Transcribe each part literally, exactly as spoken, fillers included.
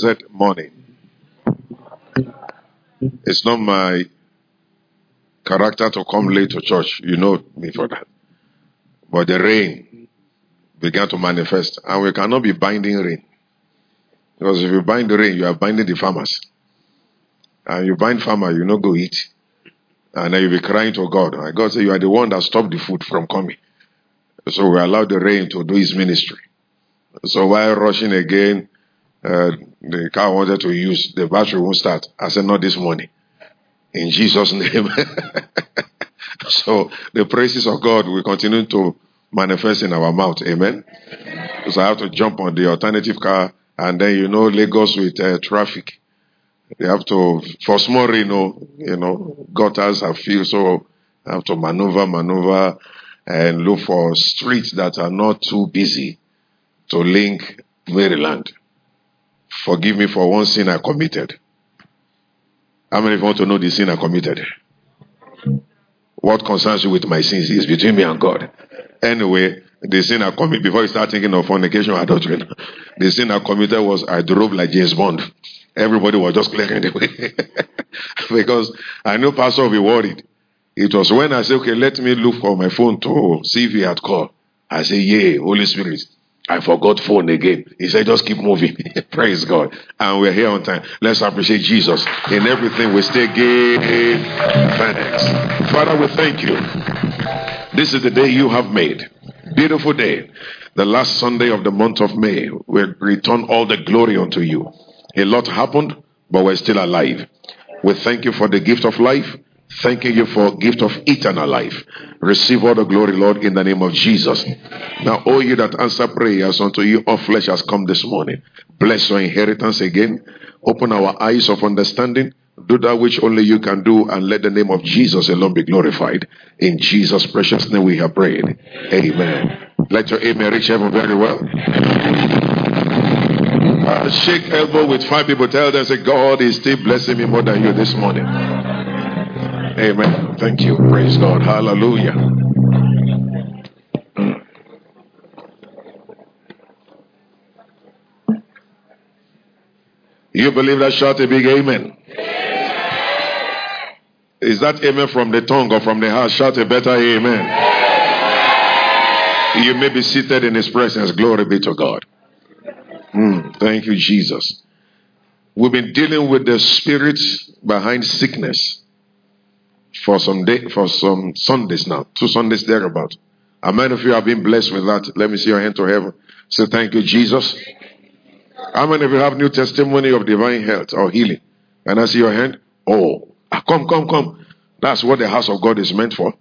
blessed morning. It's not my character to come late to church. You know me for that. But the rain began to manifest. And we cannot be binding rain. Because if you bind the rain, you are binding the farmers. And you bind farmer, you not go eat. And then you be crying to God. And God said, you are the one that stopped the food from coming. So we allowed the rain to do his ministry. So while rushing again, uh, the car wanted to use, the battery won't start. I said, not this morning. In Jesus' name. So the praises of God will continue to manifest in our mouth. Amen? Amen. So I have to jump on the alternative car. And then, you know, Lagos with uh, traffic. They have to, for small rain, you know, you know, gutters are filled, so I have to maneuver, maneuver, and look for streets that are not too busy to link Maryland. Forgive me for one sin I committed. How many of you want to know the sin I committed? What concerns you with my sins is between me and God. Anyway, the sin I committed, before you start thinking of fornication or adultery, the sin I committed was I drove like James Bond. Everybody was just clearing the way. Because I knew Pastor would be worried. It was when I said, okay, let me look for my phone to see if he had called. I said, yeah, Holy Spirit, I forgot phone again. He said, just keep moving. Praise God. And we're here on time. Let's appreciate Jesus. In everything, we stay giving thanks. Father, we thank you. This is the day you have made. Beautiful day. The last Sunday of the month of May. We return all the glory unto you. A lot happened, but we're still alive. We thank you for the gift of life. Thanking you for the gift of eternal life. Receive all the glory, Lord, in the name of Jesus. Now, all you that answer prayers, unto you all flesh has come this morning. Bless your inheritance again. Open our eyes of understanding. Do that which only you can do, and let the name of Jesus alone be glorified. In Jesus' precious name we have prayed. Amen. Let your amen reach heaven very well. Uh, shake elbow with five people. Tell them, say, God is still blessing me more than you this morning. Amen. Thank you. Praise God. Hallelujah. Mm. You believe that? Shout a big amen. Amen. Is that amen from the tongue or from the heart? Shout a better amen. Amen. You may be seated in his presence. Glory be to God. Mm, thank you, Jesus. We've been dealing with the spirit behind sickness for some day, for some Sundays now, two Sundays thereabout. How many of you have been blessed with that? Let me see your hand to heaven. Say, thank you, Jesus. How many of you have new testimony of divine health or healing? Can I see your hand? Oh, come, come, come. That's what the house of God is meant for,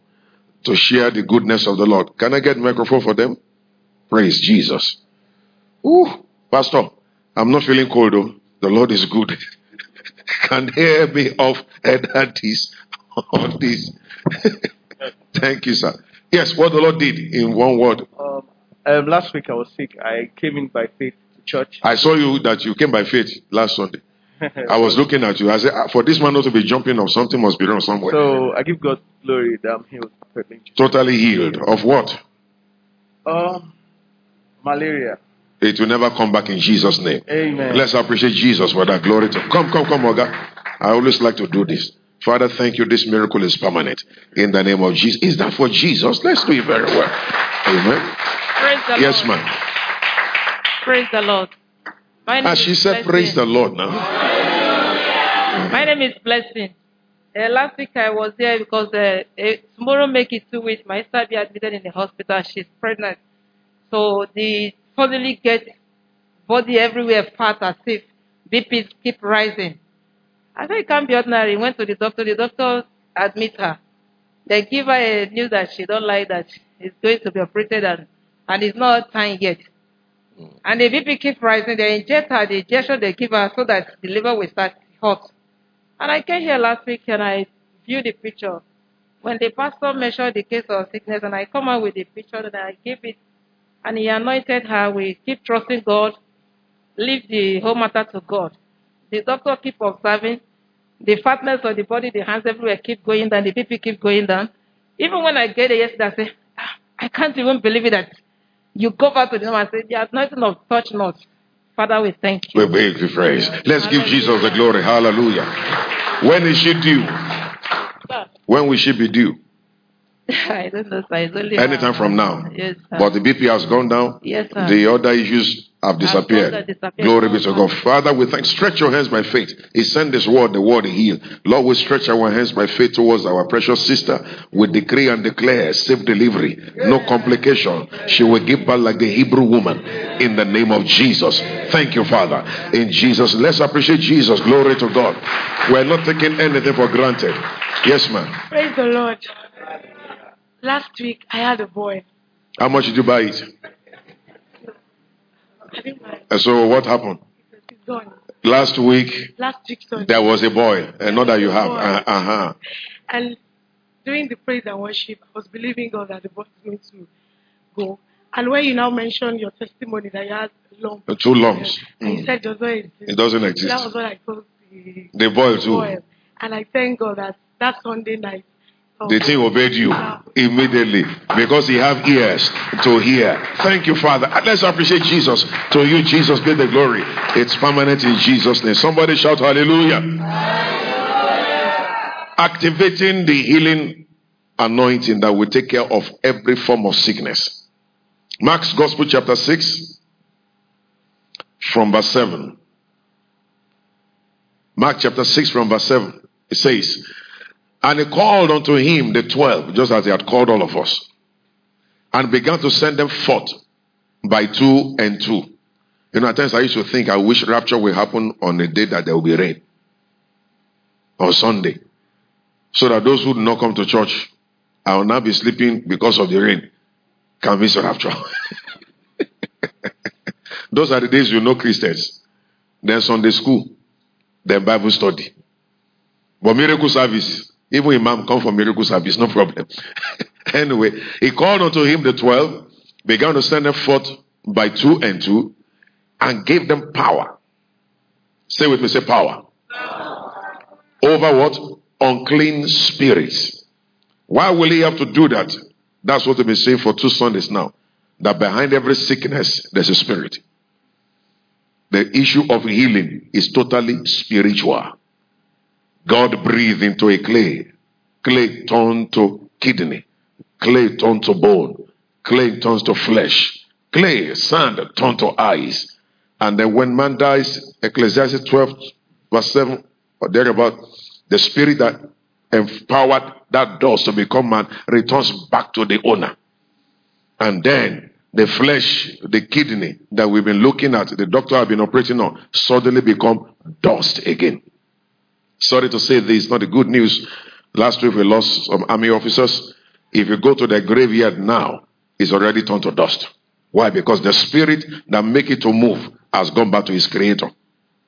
to share the goodness of the Lord. Can I get a microphone for them? Praise Jesus. Ooh. Pastor, I'm not feeling cold though. The Lord is good. Can hear me off at this on this. Thank you, sir. Yes, what the Lord did in one word. Um, um, last week I was sick. I came in by faith to church. I saw you that you came by faith last Sunday. I was looking at you. I said, for this man not to be jumping off, something must be wrong somewhere. So I give God glory that I'm healed. Totally healed. Yeah. Of what? Um, malaria. It will never come back in Jesus' name. Amen. Let's appreciate Jesus for that glory. To come, come, come, Oga. I always like to do this. Father, thank you. This miracle is permanent. In the name of Jesus. Is that for Jesus? Let's do it very well. Amen. Praise the Lord. Yes, ma'am. Praise the Lord. As she said, praise the Lord now. My name is Blessing. Uh, last week I was there because uh, uh, tomorrow make it two weeks. My sister be admitted in the hospital. She's pregnant. So the suddenly get body everywhere fat as if B Ps keep rising. I said it can't be ordinary. Went to the doctor. The doctor admit her. They give her a news that she don't like, that she's going to be operated and, and it's not time yet. And the B P keep rising. They inject her. The injection they give her so that the liver will start hot. And I came here last week and I viewed the picture. When the pastor measured the case of sickness and I come out with the picture and I give it. And he anointed her. We keep trusting God. Leave the whole matter to God. The doctor keep observing. The fatness of the body, the hands everywhere keep going down. The B P keep going down. Even when I get there yesterday, I say, I can't even believe it that you go back to the room and say, the anointing of touch not. Father, we thank you. We give you praise. Let's Hallelujah. Give Jesus the glory. Hallelujah. When is she due? Sir. When will she be due? I don't know, sir. It's only anytime now. From now. Yes, sir. But the B P has gone down. Yes, sir. The other issues have disappeared. Have disappeared. Glory be to God. Father, we thank. Stretch your hands by faith. He sent this word, the word heal. Lord, we stretch our hands by faith towards our precious sister. We decree and declare safe delivery, no complication. She will give birth like the Hebrew woman in the name of Jesus. Thank you, Father. In Jesus, let's appreciate Jesus. Glory to God. We're not taking anything for granted. Yes, ma'am. Praise the Lord. Last week, I had a boy. How much did you buy it? I didn't buy it. And so what happened? It's gone. Last week, Last week Sunday, there was a boy. And not that you have. Uh-huh. And during the praise and worship, I was believing God that the boy is going to go. And when you now mentioned your testimony that you had a lump. The two lumps. And mm. you said doesn't exist. It doesn't exist. That was what I told the, the boy too. Boy. And I thank God that that Sunday night, the thing obeyed you immediately because he have ears to hear. Thank you, Father. Let's appreciate Jesus. To you, Jesus, get the glory. It's permanent in Jesus' name. Somebody shout hallelujah. Hallelujah. Activating the healing anointing that will take care of every form of sickness. Mark's Gospel chapter six from verse seven. Mark chapter six from verse seven. It says, and he called unto him the twelve, just as he had called all of us, and began to send them forth by two and two. You know, at times I used to think I wish rapture will happen on a day that there will be rain, or Sunday, so that those who do not come to church, I will not be sleeping because of the rain, can miss a rapture. Those are the days you know Christians. Then Sunday school, then Bible study. But miracle service. Even Imam come for miracle service, no problem. Anyway, he called unto him the twelve, began to send them forth by two and two, and gave them power. Stay with me, say power. Over what? Unclean spirits. Why will he have to do that? That's what we've been saying for two Sundays now. That behind every sickness, there's a spirit. The issue of healing is totally spiritual. God breathed into a clay. Clay turned to kidney. Clay turned to bone. Clay turns to flesh. Clay, sand, turned to eyes. And then when man dies, Ecclesiastes twelve, verse seven, or thereabout, the spirit that empowered that dust to become man returns back to the owner. And then the flesh, the kidney that we've been looking at, the doctor has been operating on, suddenly become dust again. Sorry to say this, not the good news. Last week we lost some army officers. If you go to their graveyard now, it's already turned to dust. Why? Because the spirit that make it to move has gone back to his creator.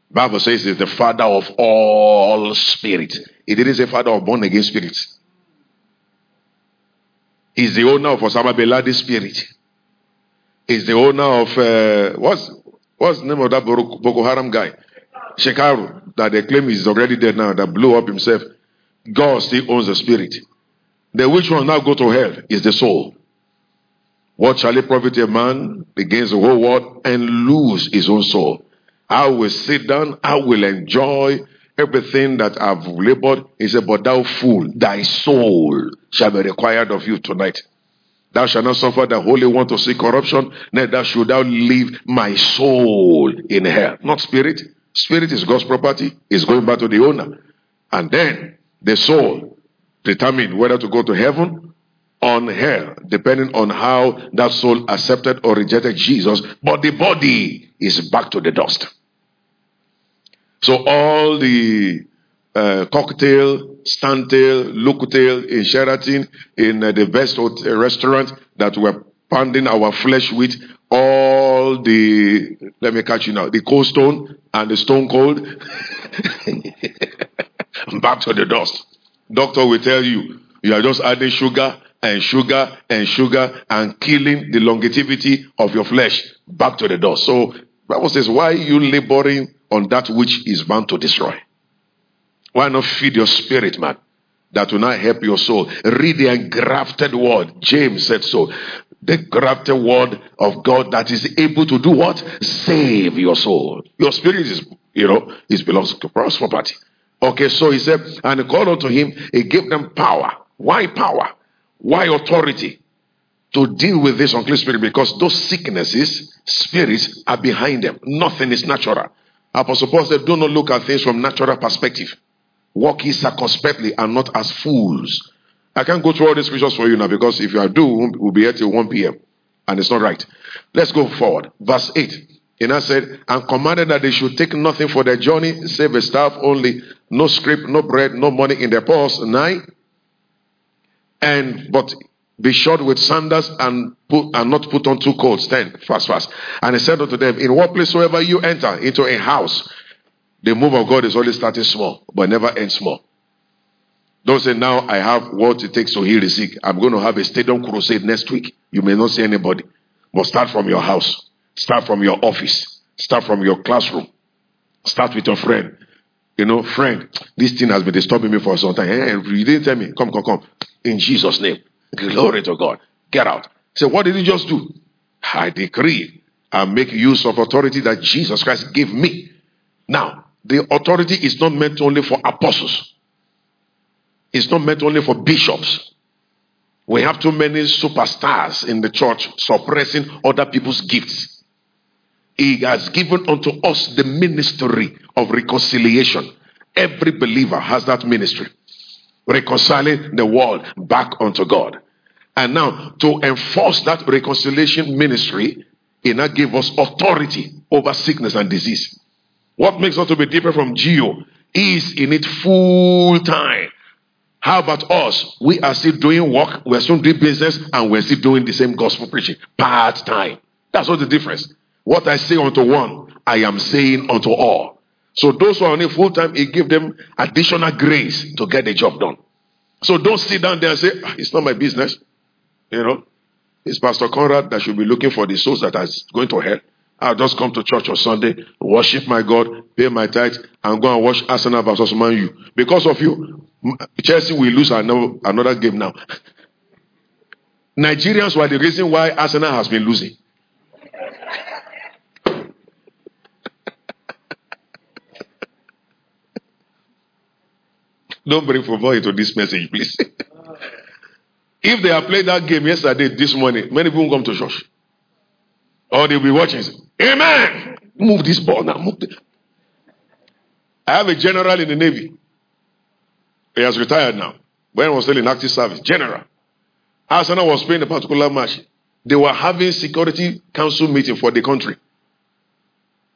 Bible says it's the father of all spirits. It is a father of born again spirits. He's the owner of Osama Bin Laden's spirit. He's the owner of uh, what's what's the name of that Boko Haram guy? Shekaru, that they claim is already dead now, that blew up himself. God still owns the spirit. The which one now go to hell is the soul. What shall it profit a man against the whole world and lose his own soul? I will sit down, I will enjoy everything that I've labored. He said, but thou fool, thy soul shall be required of you tonight. Thou shalt not suffer the holy one to see corruption, neither should thou leave my soul in hell. Not spirit. Spirit is God's property. It's going back to the owner. And then the soul determines whether to go to heaven or hell, depending on how that soul accepted or rejected Jesus. But the body is back to the dust. So all the uh, cocktail, stantail, looktail in Sheraton, in uh, the best hotel, restaurant that we're pounding our flesh with, all the, let me catch you now, the cold stone and the stone cold, back to the dust. Doctor will tell you, you are just adding sugar and sugar and sugar and killing the longevity of your flesh, back to the dust. So, Bible says, why are you laboring on that which is bound to destroy? Why not feed your spirit, man, that will not help your soul? Read the engrafted word. James said so. the crafty word of God that is able to do what? Save your soul. Your spirit is, you know, it belongs to God's property. Okay, so he said, and called unto him, he gave them power. Why power? Why authority? To deal with this unclean spirit, because those sicknesses, spirits are behind them. Nothing is natural. Apostle Paul said, do not look at things from natural perspective. Walk ye circumspectly and not as fools. I can't go through all these scriptures for you now, because if you do, we'll be here till one p.m. And it's not right. Let's go forward. Verse eight. And I said, and commanded that they should take nothing for their journey, save a staff only, no scrip, no bread, no money in their purse. Nine. And, but be shod with sandals and put, and not put on two coats. Ten. Fast, fast. And he said unto them, in what place soever you enter into a house, the move of God is always starting small, but never ends small. Don't say, now I have what it takes to heal the sick. I'm going to have a stadium crusade next week. You may not see anybody. But start from your house. Start from your office. Start from your classroom. Start with your friend. You know, friend, this thing has been disturbing me for some time. Hey, you didn't tell me. Come, come, come. In Jesus' name. Glory to God. Get out. Say, what did you just do? I decree and make use of authority that Jesus Christ gave me. Now, the authority is not meant only for apostles. It's not meant only for bishops. We have too many superstars in the church suppressing other people's gifts. He has given unto us the ministry of reconciliation. Every believer has that ministry. Reconciling the world back unto God. And now, to enforce that reconciliation ministry, he now gave us authority over sickness and disease. What makes us to be different from Geo is in it full time. How about us? We are still doing work, we're still doing business, and we're still doing the same gospel preaching. Part time. That's what the difference. What I say unto one, I am saying unto all. So those who are on it full time, it gives them additional grace to get the job done. So don't sit down there and say, it's not my business. You know, it's Pastor Conrad that should be looking for the souls that are going to hell. I'll just come to church on Sunday, worship my God, pay my tithe, and go and watch Arsenal versus Man U. Because of you, Chelsea will lose another, another game now. Nigerians were the reason why Arsenal has been losing. Don't bring football into this message, please. If they have played that game yesterday, this morning, many people won't come to church. Or they'll be watching. Amen! Move this ball now. Move the... I have a general in the Navy. He has retired now. When he was still in active service. General. Arsenal was playing a particular match. They were having security council meeting for the country.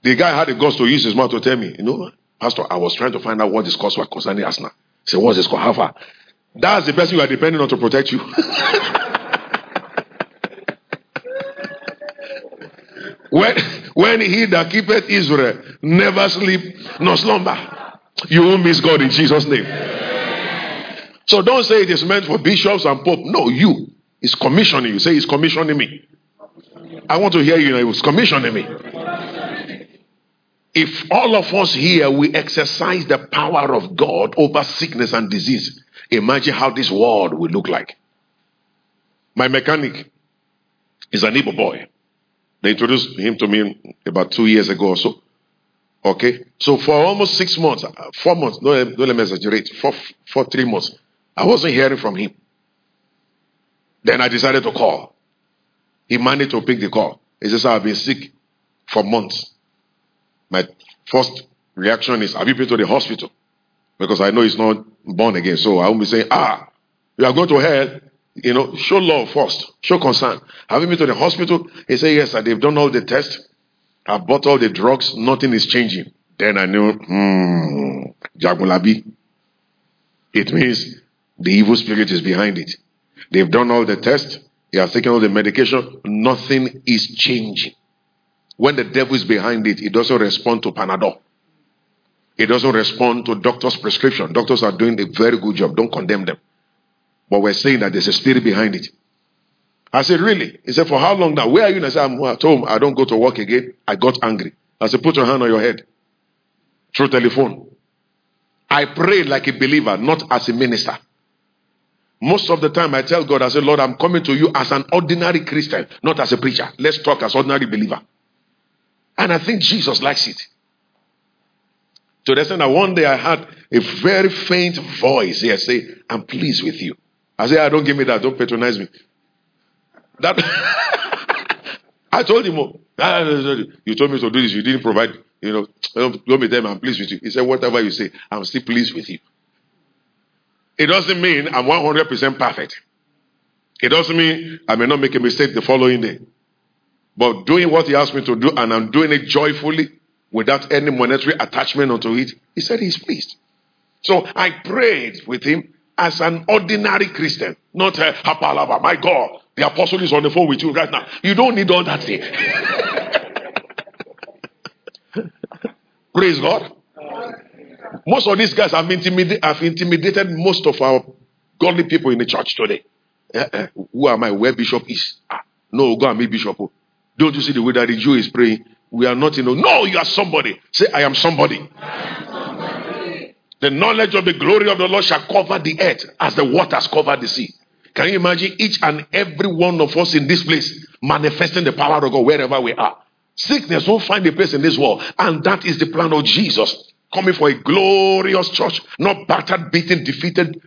The guy had the guts to use his mouth to tell me, you know, Pastor, I was trying to find out what this cause was concerning Arsenal. He said, what's this cause? How far? That's the person you are depending on to protect you. When, when he that keepeth Israel never sleep nor slumber, you won't miss God in Jesus' name. Amen. So don't say it is meant for bishops and pope. No, you. It's commissioning you. Say it's commissioning me. I want to hear you now. It's commissioning me. If all of us here we exercise the power of God over sickness and disease, imagine how this world will look like. My mechanic is an Igbo boy. They introduced him to me about two years ago or so. Okay? So for almost six months, four months, no, don't let me exaggerate, for, for three months, I wasn't hearing from him. Then I decided to call. He managed to pick the call. He says, I've been sick for months. My first reaction is, have you been to the hospital? Because I know he's not born again. So I won't be saying, ah, you are going to hell. You know, show love first. Show concern. Have you been to the hospital? He said, yes, sir. They've done all the tests. I bought all the drugs. Nothing is changing. Then I knew, hmm, Jagulabi. It means the evil spirit is behind it. They've done all the tests. He has taken all the medication. Nothing is changing. When the devil is behind it, it doesn't respond to Panadol. It doesn't respond to doctor's prescription. Doctors are doing a very good job. Don't condemn them. But we're saying that there's a spirit behind it. I said, really? He said, for how long now? Where are you? And I said, I'm at home. I don't go to work again. I got angry. I said, put your hand on your head. Through telephone. I prayed like a believer, not as a minister. Most of the time I tell God, I say, Lord, I'm coming to you as an ordinary Christian, not as a preacher. Let's talk as ordinary believer. And I think Jesus likes it. To the extent that one day I had a very faint voice here say, I'm pleased with you. I said, ah, don't give me that. Don't patronize me. That I told him, oh, you told me to do this. You didn't provide, you know, don't be them. I'm pleased with you. He said, whatever you say, I'm still pleased with you. It doesn't mean I'm one hundred percent perfect. It doesn't mean I may not make a mistake the following day. But doing what he asked me to do, and I'm doing it joyfully without any monetary attachment onto it, he said he's pleased. So I prayed with him as an ordinary Christian, not a hapalava. My God, the apostle is on the phone with you right now. You don't need all that thing. Praise God. Most of these guys have intimidated, have intimidated most of our godly people in the church today. Uh-uh. Who am I? Where bishop is? Ah, no, go and meet bishop. Don't you see the way that the Jew is praying? We are not in. No, you are somebody. Say, I am somebody. I am somebody. The knowledge of the glory of the Lord shall cover the earth as the waters cover the sea. Can you imagine each and every one of us in this place manifesting the power of God wherever we are? Sickness won't find a place in this world. And that is the plan of Jesus. Coming for a glorious church, not battered, beaten, defeated,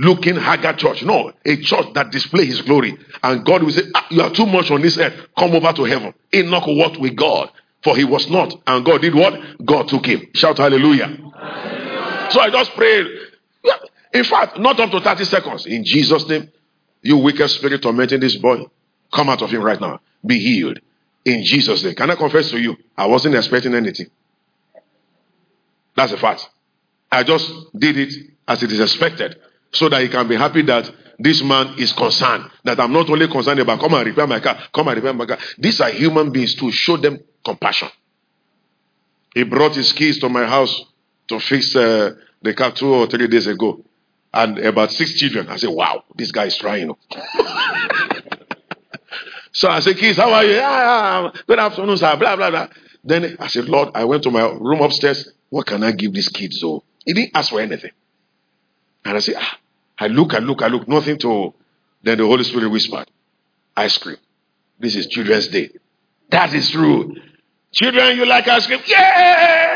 looking haggard church. No, a church that displays his glory. And God will say, ah, you are too much on this earth. Come over to heaven. Enoch walked with God, for he was not. And God did what? God took him. Shout hallelujah. Hallelujah. So I just prayed. In fact, not up to thirty seconds. In Jesus' name, you wicked spirit tormenting this boy, come out of him right now. Be healed. In Jesus' name. Can I confess to you? I wasn't expecting anything. That's a fact. I just did it as it is expected, so that he can be happy that this man is concerned. That I'm not only concerned about, come and repair my car, come and repair my car. These are human beings to show them compassion. He brought his keys to my house to fix uh, the car two or three days ago. And about six children. I said, wow, this guy is trying. So I said, keys, how are you? Ah, good afternoon, sir, blah, blah, blah. Then I said, Lord, I went to my room upstairs. What can I give these kids? Oh, he didn't ask for anything. And I said, ah, I look, I look, I look, nothing to. Then the Holy Spirit whispered, ice cream. This is Children's Day. That is true. Children, you like ice cream? Yeah!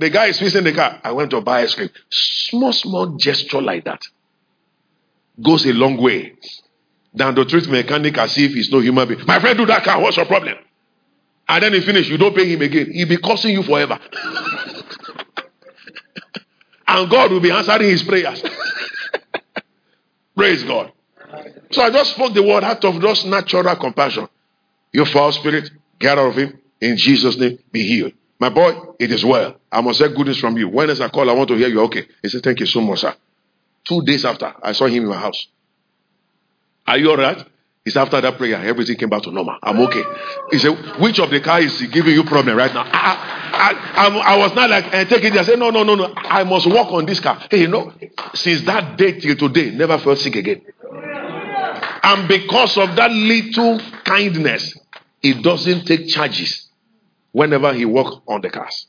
The guy is fixing the car. I went to buy ice cream. Small, small gesture like that goes a long way than to treat mechanic as if he's no human being. My friend, do that car. What's your problem? And then he finished. You don't pay him again. He'll be cursing you forever. And God will be answering his prayers. Praise God. So I just spoke the word out of just natural compassion. You foul spirit, get out of him. In Jesus' name, be healed. My boy, it is well. I must say goodness from you. When as I call, I want to hear you. Okay. He said, thank you so much, sir. Two days after, I saw him in my house. Are you all right? He said, after that prayer, everything came back to normal. I'm okay. He said, which of the car is giving you problem right now? Ah. I, I, I was not like, I take it. I said, no, no, no, no. I must walk on this car. Hey, you know, since that day till today, never felt sick again. And because of that little kindness, he doesn't take charges whenever he walks on the cars.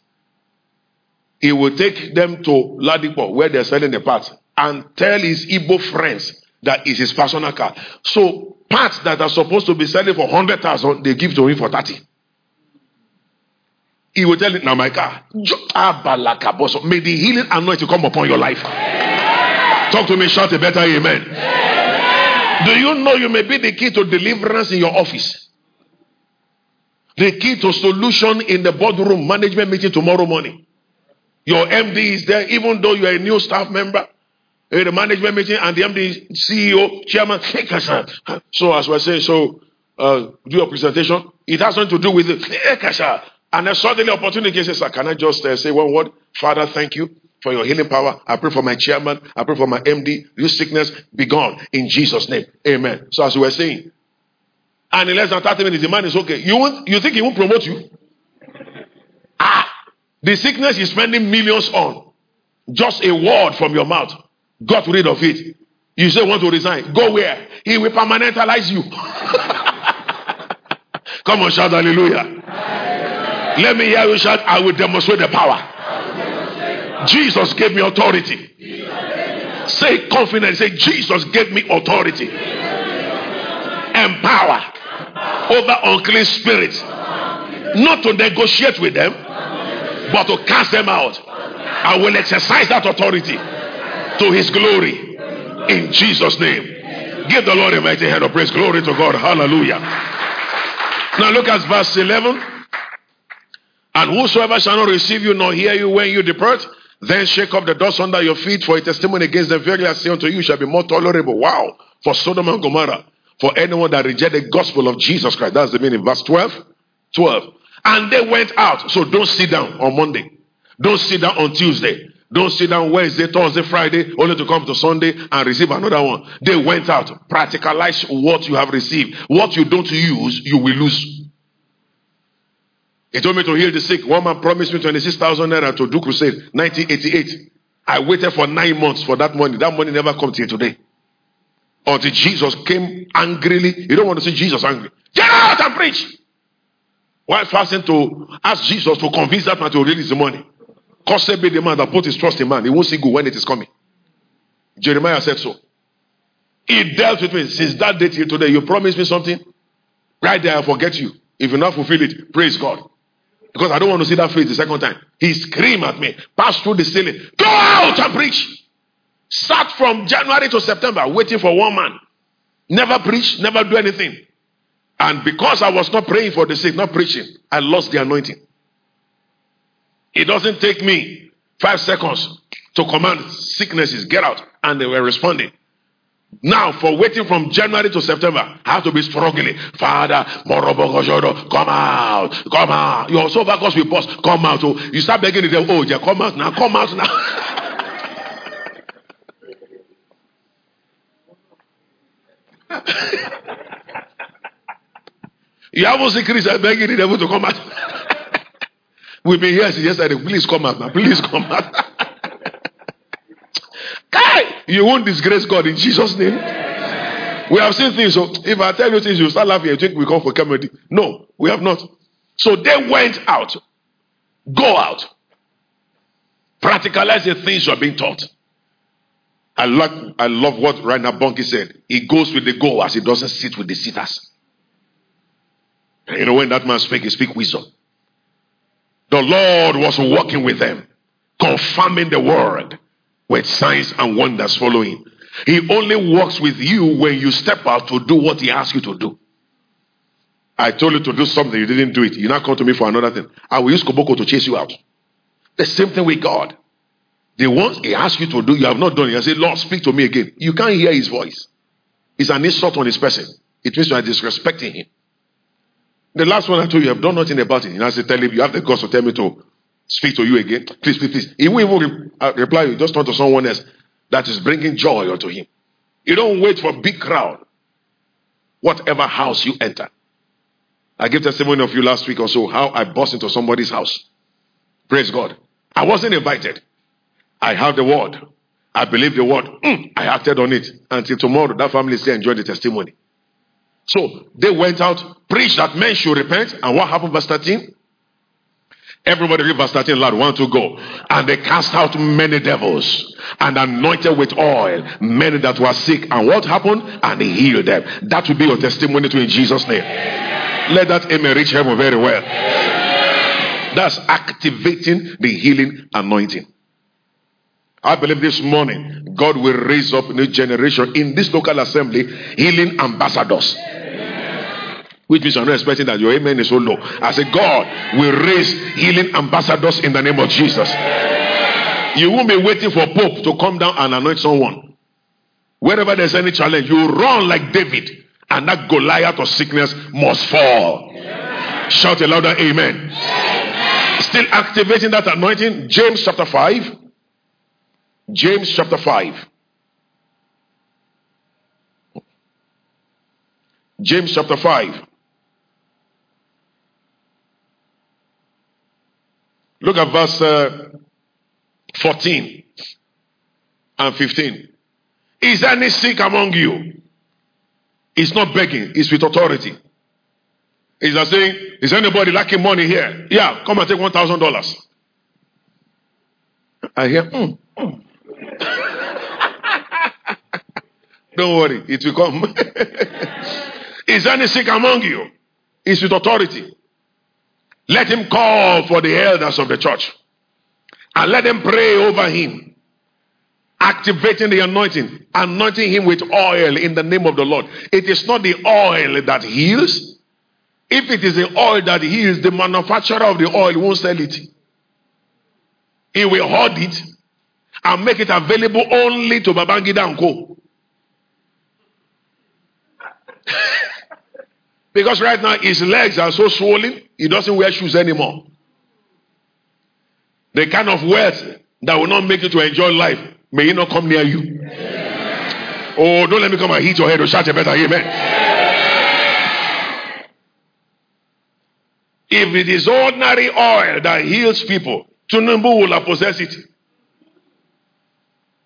He will take them to Ladipo, where they're selling the parts, and tell his Igbo friends that it's his personal car. So parts that are supposed to be selling for one hundred thousand, they give to him for thirty. He will tell it, now my car. May the healing anointing come upon your life. Yeah. Talk to me, shout a better amen. Yeah. Do you know you may be the key to deliverance in your office? The key to solution in the boardroom management meeting tomorrow morning. Your M D is there, even though you are a new staff member. In the management meeting and the M D, C E O, chairman. So as we're saying, so uh, do your presentation. It has nothing to do with it. And then suddenly opportunity says, sir, can I just uh, say one word? Father, thank you for your healing power. I pray for my chairman. I pray for my M D. This sickness, be gone. In Jesus' name. Amen. So as we were saying, and in less than thirty minutes, the man is okay. You won't, you think he won't promote you? Ah, the sickness is spending millions on. Just a word from your mouth. Got rid of it. You say want to resign. Go where? He will permanentalize you. Come on, shout hallelujah. Let me hear you shout, I will demonstrate the power. Demonstrate the power. Jesus gave me authority. Jesus gave me authority. Say confident. Say, Jesus gave me authority and power over unclean spirits. Not to negotiate with them, but to cast them out. I will exercise that authority to his glory. In Jesus' name. Give the Lord a mighty hand of praise. Glory to God. Hallelujah. Now look at verse eleven. And whosoever shall not receive you nor hear you when you depart, then shake up the dust under your feet for a testimony against them. Verily I say unto you, shall be more tolerable. Wow. For Sodom and Gomorrah. For anyone that rejected the gospel of Jesus Christ. That's the meaning. Verse twelve. twelve. And they went out. So don't sit down on Monday. Don't sit down on Tuesday. Don't sit down Wednesday, Thursday, Friday, only to come to Sunday and receive another one. They went out. Practicalize what you have received. What you don't use, you will lose. He told me to heal the sick. One man promised me twenty-six thousand naira to do crusade, nineteen eighty-eight. I waited for nine months for that money. That money never comes till today. Until Jesus came angrily. You don't want to see Jesus angry. Get out and preach! While fasting to ask Jesus to convince that man to release the money. Cursed be the man that put his trust in man. He won't see good when it is coming. Jeremiah said so. He dealt with me since that day till today. You promised me something. Right there, I forget you. If you not fulfill it, praise God. Because I don't want to see that face the second time. He screamed at me. Passed through the ceiling. Go out and preach. Sat from January to September waiting for one man. Never preach, never do anything. And because I was not praying for the sick, not preaching, I lost the anointing. It doesn't take me five seconds to command sicknesses, get out. And they were responding. Now, for waiting from January to September, I have to be struggling. Father, Morobogoshoro, come out, come out. You're so focused with boss, come out. So you start begging the devil, oh, yeah, come out now, come out now. You haven't seen Christ begging the devil to come out. We've been here since yesterday. Please come out now. Please come out. You won't disgrace God in Jesus' name. We have seen things. So if I tell you things, you start laughing. You think we come for comedy. No, we have not. So they went out. Go out. Practicalize the things you are being taught. I love, I love what Rainer Bonnke said. He goes with the goers. He doesn't sit with the sitters. You know, when that man speaks, he speaks wisdom. The Lord was walking with them, confirming the word with signs and wonders following. He only walks with you when you step out to do what he asks you to do. I told you to do something, you didn't do it. You now come to me for another thing. I will use Koboko to chase you out. The same thing with God. The ones he asks you to do, you have not done it. I say, Lord, speak to me again. You can't hear his voice. It's an insult on his person. It means you are disrespecting him. The last one I told you, I've done nothing about it. And I said, tell him, you have the guts to tell me to speak to you again. Please, please, please. He won't even re- reply you. Just turn to someone else that is bringing joy unto him. You don't wait for a big crowd. Whatever house you enter. I gave testimony of you last week or so, how I burst into somebody's house. Praise God. I wasn't invited. I have the word. I believe the word. Mm, I acted on it. Until tomorrow, that family still enjoy the testimony. So, they went out, preached that men should repent. And what happened, verse thirteen? Everybody read verse thirteen, loud, one, two, go. And they cast out many devils, and anointed with oil many that were sick. And what happened? And he healed them. That will be your testimony to in Jesus' name. Amen. Let that amen reach heaven very well. Amen. That's activating the healing anointing. I believe this morning, God will raise up a new generation in this local assembly, healing ambassadors. Amen. Which means I'm not expecting that your amen is so low. I say, God will raise healing ambassadors in the name of Jesus. Amen. You won't be waiting for Pope to come down and anoint someone. Wherever there's any challenge, you run like David, and that Goliath of sickness must fall. Amen. Shout a louder amen. Amen. Still activating that anointing, James chapter five. James chapter five. James chapter five. Look at verse uh, fourteen and fifteen. Is any sick among you? It's not begging, it's with authority. It's not saying, is anybody lacking money here? Yeah, come and take one thousand dollars. I hear, mm, mm. Don't worry, it will come. Is any sick among you? Is with authority. Let him call for the elders of the church and let them pray over him, activating the anointing, anointing him with oil in the name of the Lord. It is not the oil that heals. If it is the oil that heals, the manufacturer of the oil won't sell it. He will hoard it and make it available only to Babangida and Co. Because right now his legs are so swollen, he doesn't wear shoes anymore. The kind of wealth that will not make you to enjoy life, may it not come near you. Yeah. Oh, don't let me come and hit your head or shout a better amen. Yeah. If it is ordinary oil that heals people, Tunumbu will possess it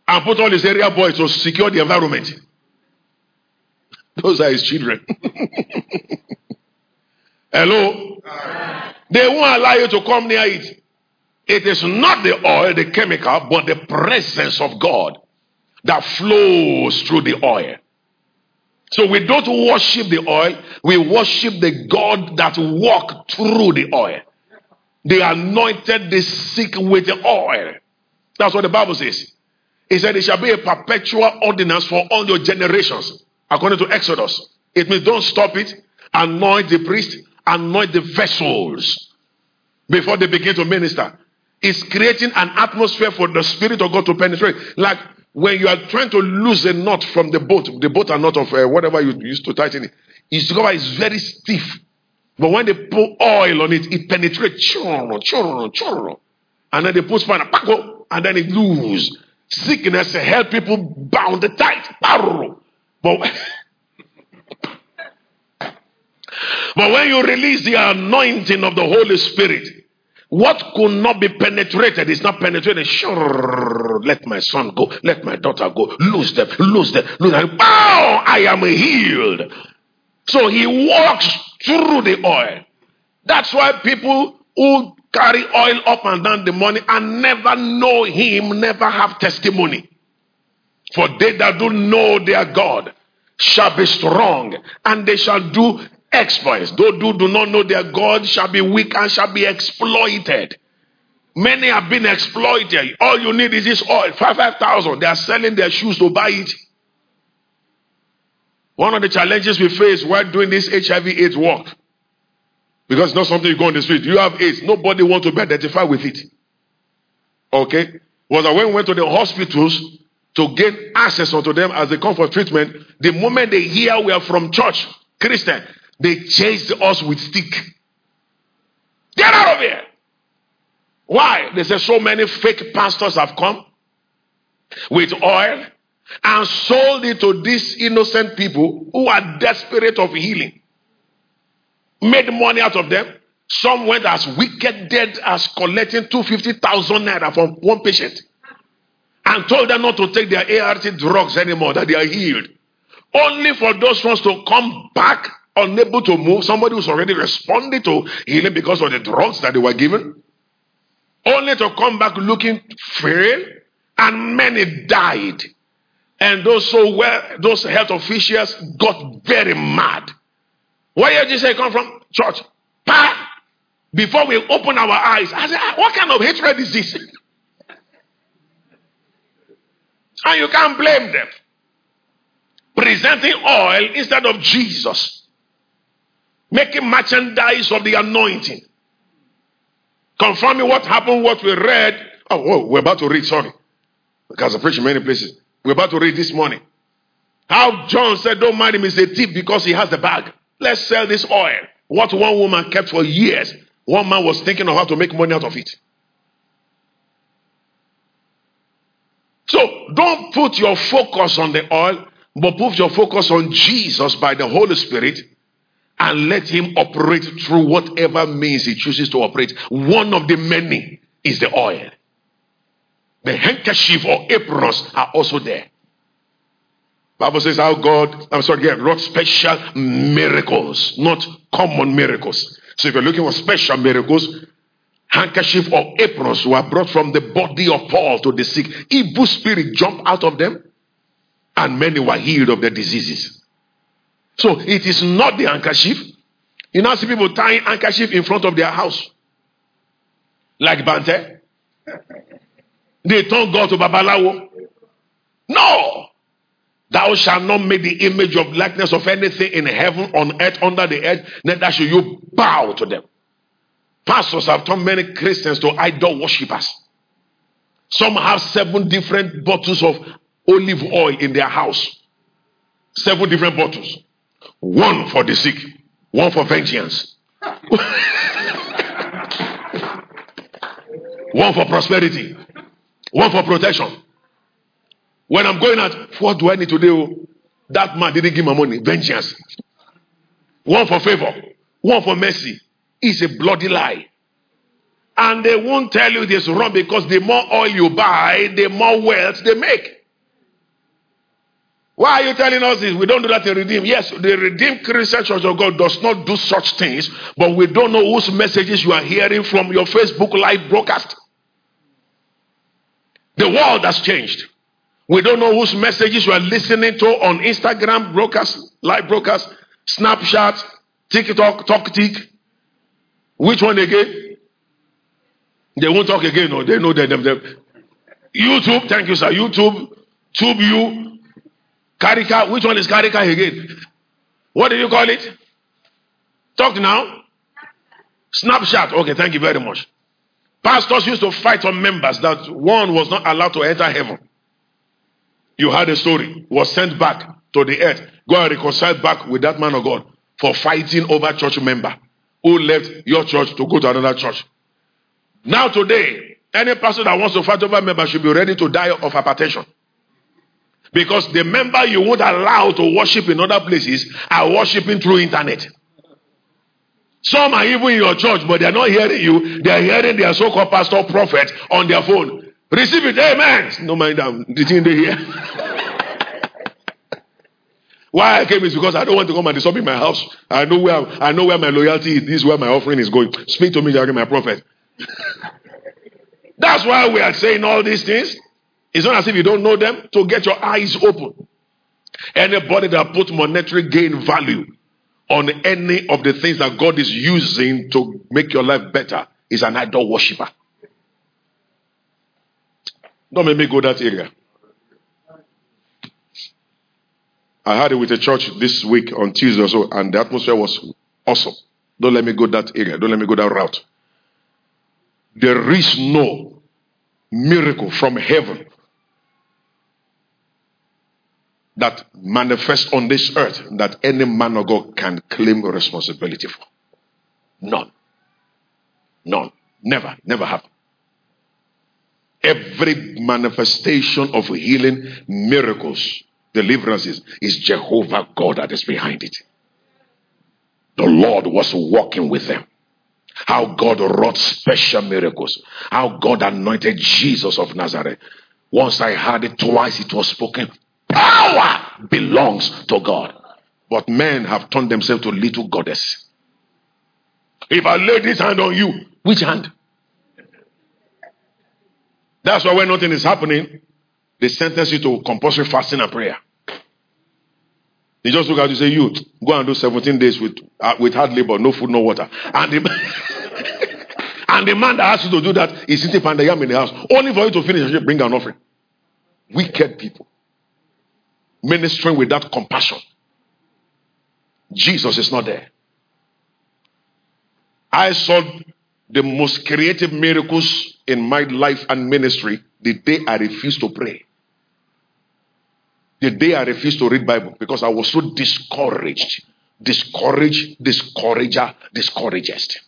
and put all his area boys to secure the environment. Those are his children. Hello? They won't allow you to come near it. It is not the oil, the chemical, but the presence of God that flows through the oil. So we don't worship the oil, we worship the God that walked through the oil. They anointed the sick with the oil. That's what the Bible says. He said it shall be a perpetual ordinance for all your generations. According to Exodus. It means don't stop it. Anoint the priest. Anoint the vessels. Before they begin to minister. It's creating an atmosphere for the Spirit of God to penetrate. Like when you are trying to loose a knot from the boat. The boat are not of uh, whatever you used to tighten it. It's, it's very stiff. But when they pour oil on it, it penetrates. Churro, churro, churro. And then they put spine. And then it loose. Sickness help people bound tight. Barro. But, but when you release the anointing of the Holy Spirit, what could not be penetrated is not penetrated. Sure, let my son go. Let my daughter go. Lose them. Lose them. Lose them. Wow, I am healed. So he walks through the oil. That's why people who carry oil up and down the morning and never know him, never have testimony. For they that do know their God shall be strong, and they shall do exploits. Those who do not know their God shall be weak and shall be exploited. Many have been exploited. All you need is this oil, five thousand. They are selling their shoes to buy it. One of the challenges we face while doing this H I V AIDS work, because it's not something you go on the street. You have AIDS. Nobody wants to be identified with it. Okay? Was that when we went to the hospitals to gain access unto them as they come for treatment, the moment they hear we are from church, Christian, they chase us with stick. Get out of here! Why? They say so many fake pastors have come with oil and sold it to these innocent people who are desperate of healing. Made money out of them. Some went as wicked dead as collecting two hundred fifty thousand naira from one patient. And told them not to take their A R T drugs anymore, that they are healed. Only for those ones to come back, unable to move, somebody who's already responded to healing because of the drugs that they were given. Only to come back looking frail, and many died. And those so well, those health officials got very mad. Where did you say come from? Church. Pa! Before we open our eyes, I said, what kind of hatred is this? And you can't blame them. Presenting oil instead of Jesus. Making merchandise of the anointing. Confirming what happened, what we read. Oh, whoa, we're about to read, sorry. Because I preach in many places. We're about to read this morning. How John said, don't mind him, he's a thief because he has the bag. Let's sell this oil. What one woman kept for years, one man was thinking of how to make money out of it. So, don't put your focus on the oil, but put your focus on Jesus by the Holy Spirit and let him operate through whatever means he chooses to operate. One of the many is the oil. The handkerchief or aprons are also there. Bible says how God, I'm sorry, yeah, wrought special miracles, not common miracles. So if you're looking for special miracles, handkerchief or aprons were brought from the body of Paul to the sick. Evil spirit jumped out of them. and many were healed of their diseases. So it is not the handkerchief. You now see people tying handkerchief in front of their house. Like Bante. They turn God to Babalawo. No! Thou shalt not make the image of likeness of anything in heaven, on earth, under the earth, neither shall you bow to them. Pastors have turned many Christians to idol worshippers. Some have seven different bottles of olive oil in their house. Seven different bottles. One for the sick. One for vengeance. One for prosperity. One for protection. When I'm going out, what do I need to do? That man didn't give my money. Vengeance. One for favor. One for mercy. It's a bloody lie. And they won't tell you this wrong, because the more oil you buy, the more wealth they make. Why are you telling us this? We don't do that in Redeem. Yes, the Redeemed Christian Church of God does not do such things, but we don't know whose messages you are hearing from your Facebook live broadcast. The world has changed. We don't know whose messages you are listening to on Instagram broadcast, live broadcast, Snapchat, TikTok, TalkTik. Which one again? They won't talk again. No, they know them. YouTube, thank you, sir. YouTube, TubeU. Karika, which one is Karika again? What do you call it? Talk now. Snapchat. Okay, thank you very much. Pastors used to fight on members that one was not allowed to enter heaven. You heard a story. Was sent back to the earth. Go and reconcile back with that man of God for fighting over church member who left your church to go to another church. Now today, any pastor that wants to fight over member should be ready to die of hypertension. Because the member you won't allow to worship in other places are worshiping through internet. Some are even in your church, but they are not hearing you. They are hearing their so-called pastor prophet on their phone. Receive it, amen. No mind them. The thing they hear. Why I came is because I don't want to come and disturb in my house. I know where I know where my loyalty is. This is where my offering is going. Speak to me, Jerry, my prophet. That's why we are saying all these things. It's not as if you don't know them, so get your eyes open. Anybody that puts monetary gain value on any of the things that God is using to make your life better is an idol worshiper. Don't make me go that area. I had it with a church this week on Tuesday or so, and the atmosphere was awesome. Don't let me go that area. Don't let me go that route. There is no miracle from heaven that manifests on this earth that any man of God can claim responsibility for. None. None. Never. Never happen. Every manifestation of healing, miracles, deliverances is Jehovah God that is behind it. The Lord was walking with them. How God wrought special miracles. How God anointed Jesus of Nazareth. Once I heard it, twice it was spoken. Power belongs to God. But men have turned themselves to little goddess. If I lay this hand on you, which hand? That's why when nothing is happening, they sentence you to compulsory fasting and prayer. They just look at you and say, you, go and do seventeen days with, uh, with hard labor, no food, no water. And the, and the man that asks you to do that is sitting and the yam in the house, only for you to finish and bring an offering. Wicked people. Ministering without compassion. Jesus is not there. I saw the most creative miracles in my life and ministry the day I refused to pray. The day I refused to read Bible, because I was so discouraged. Discouraged, discourager, discouraged.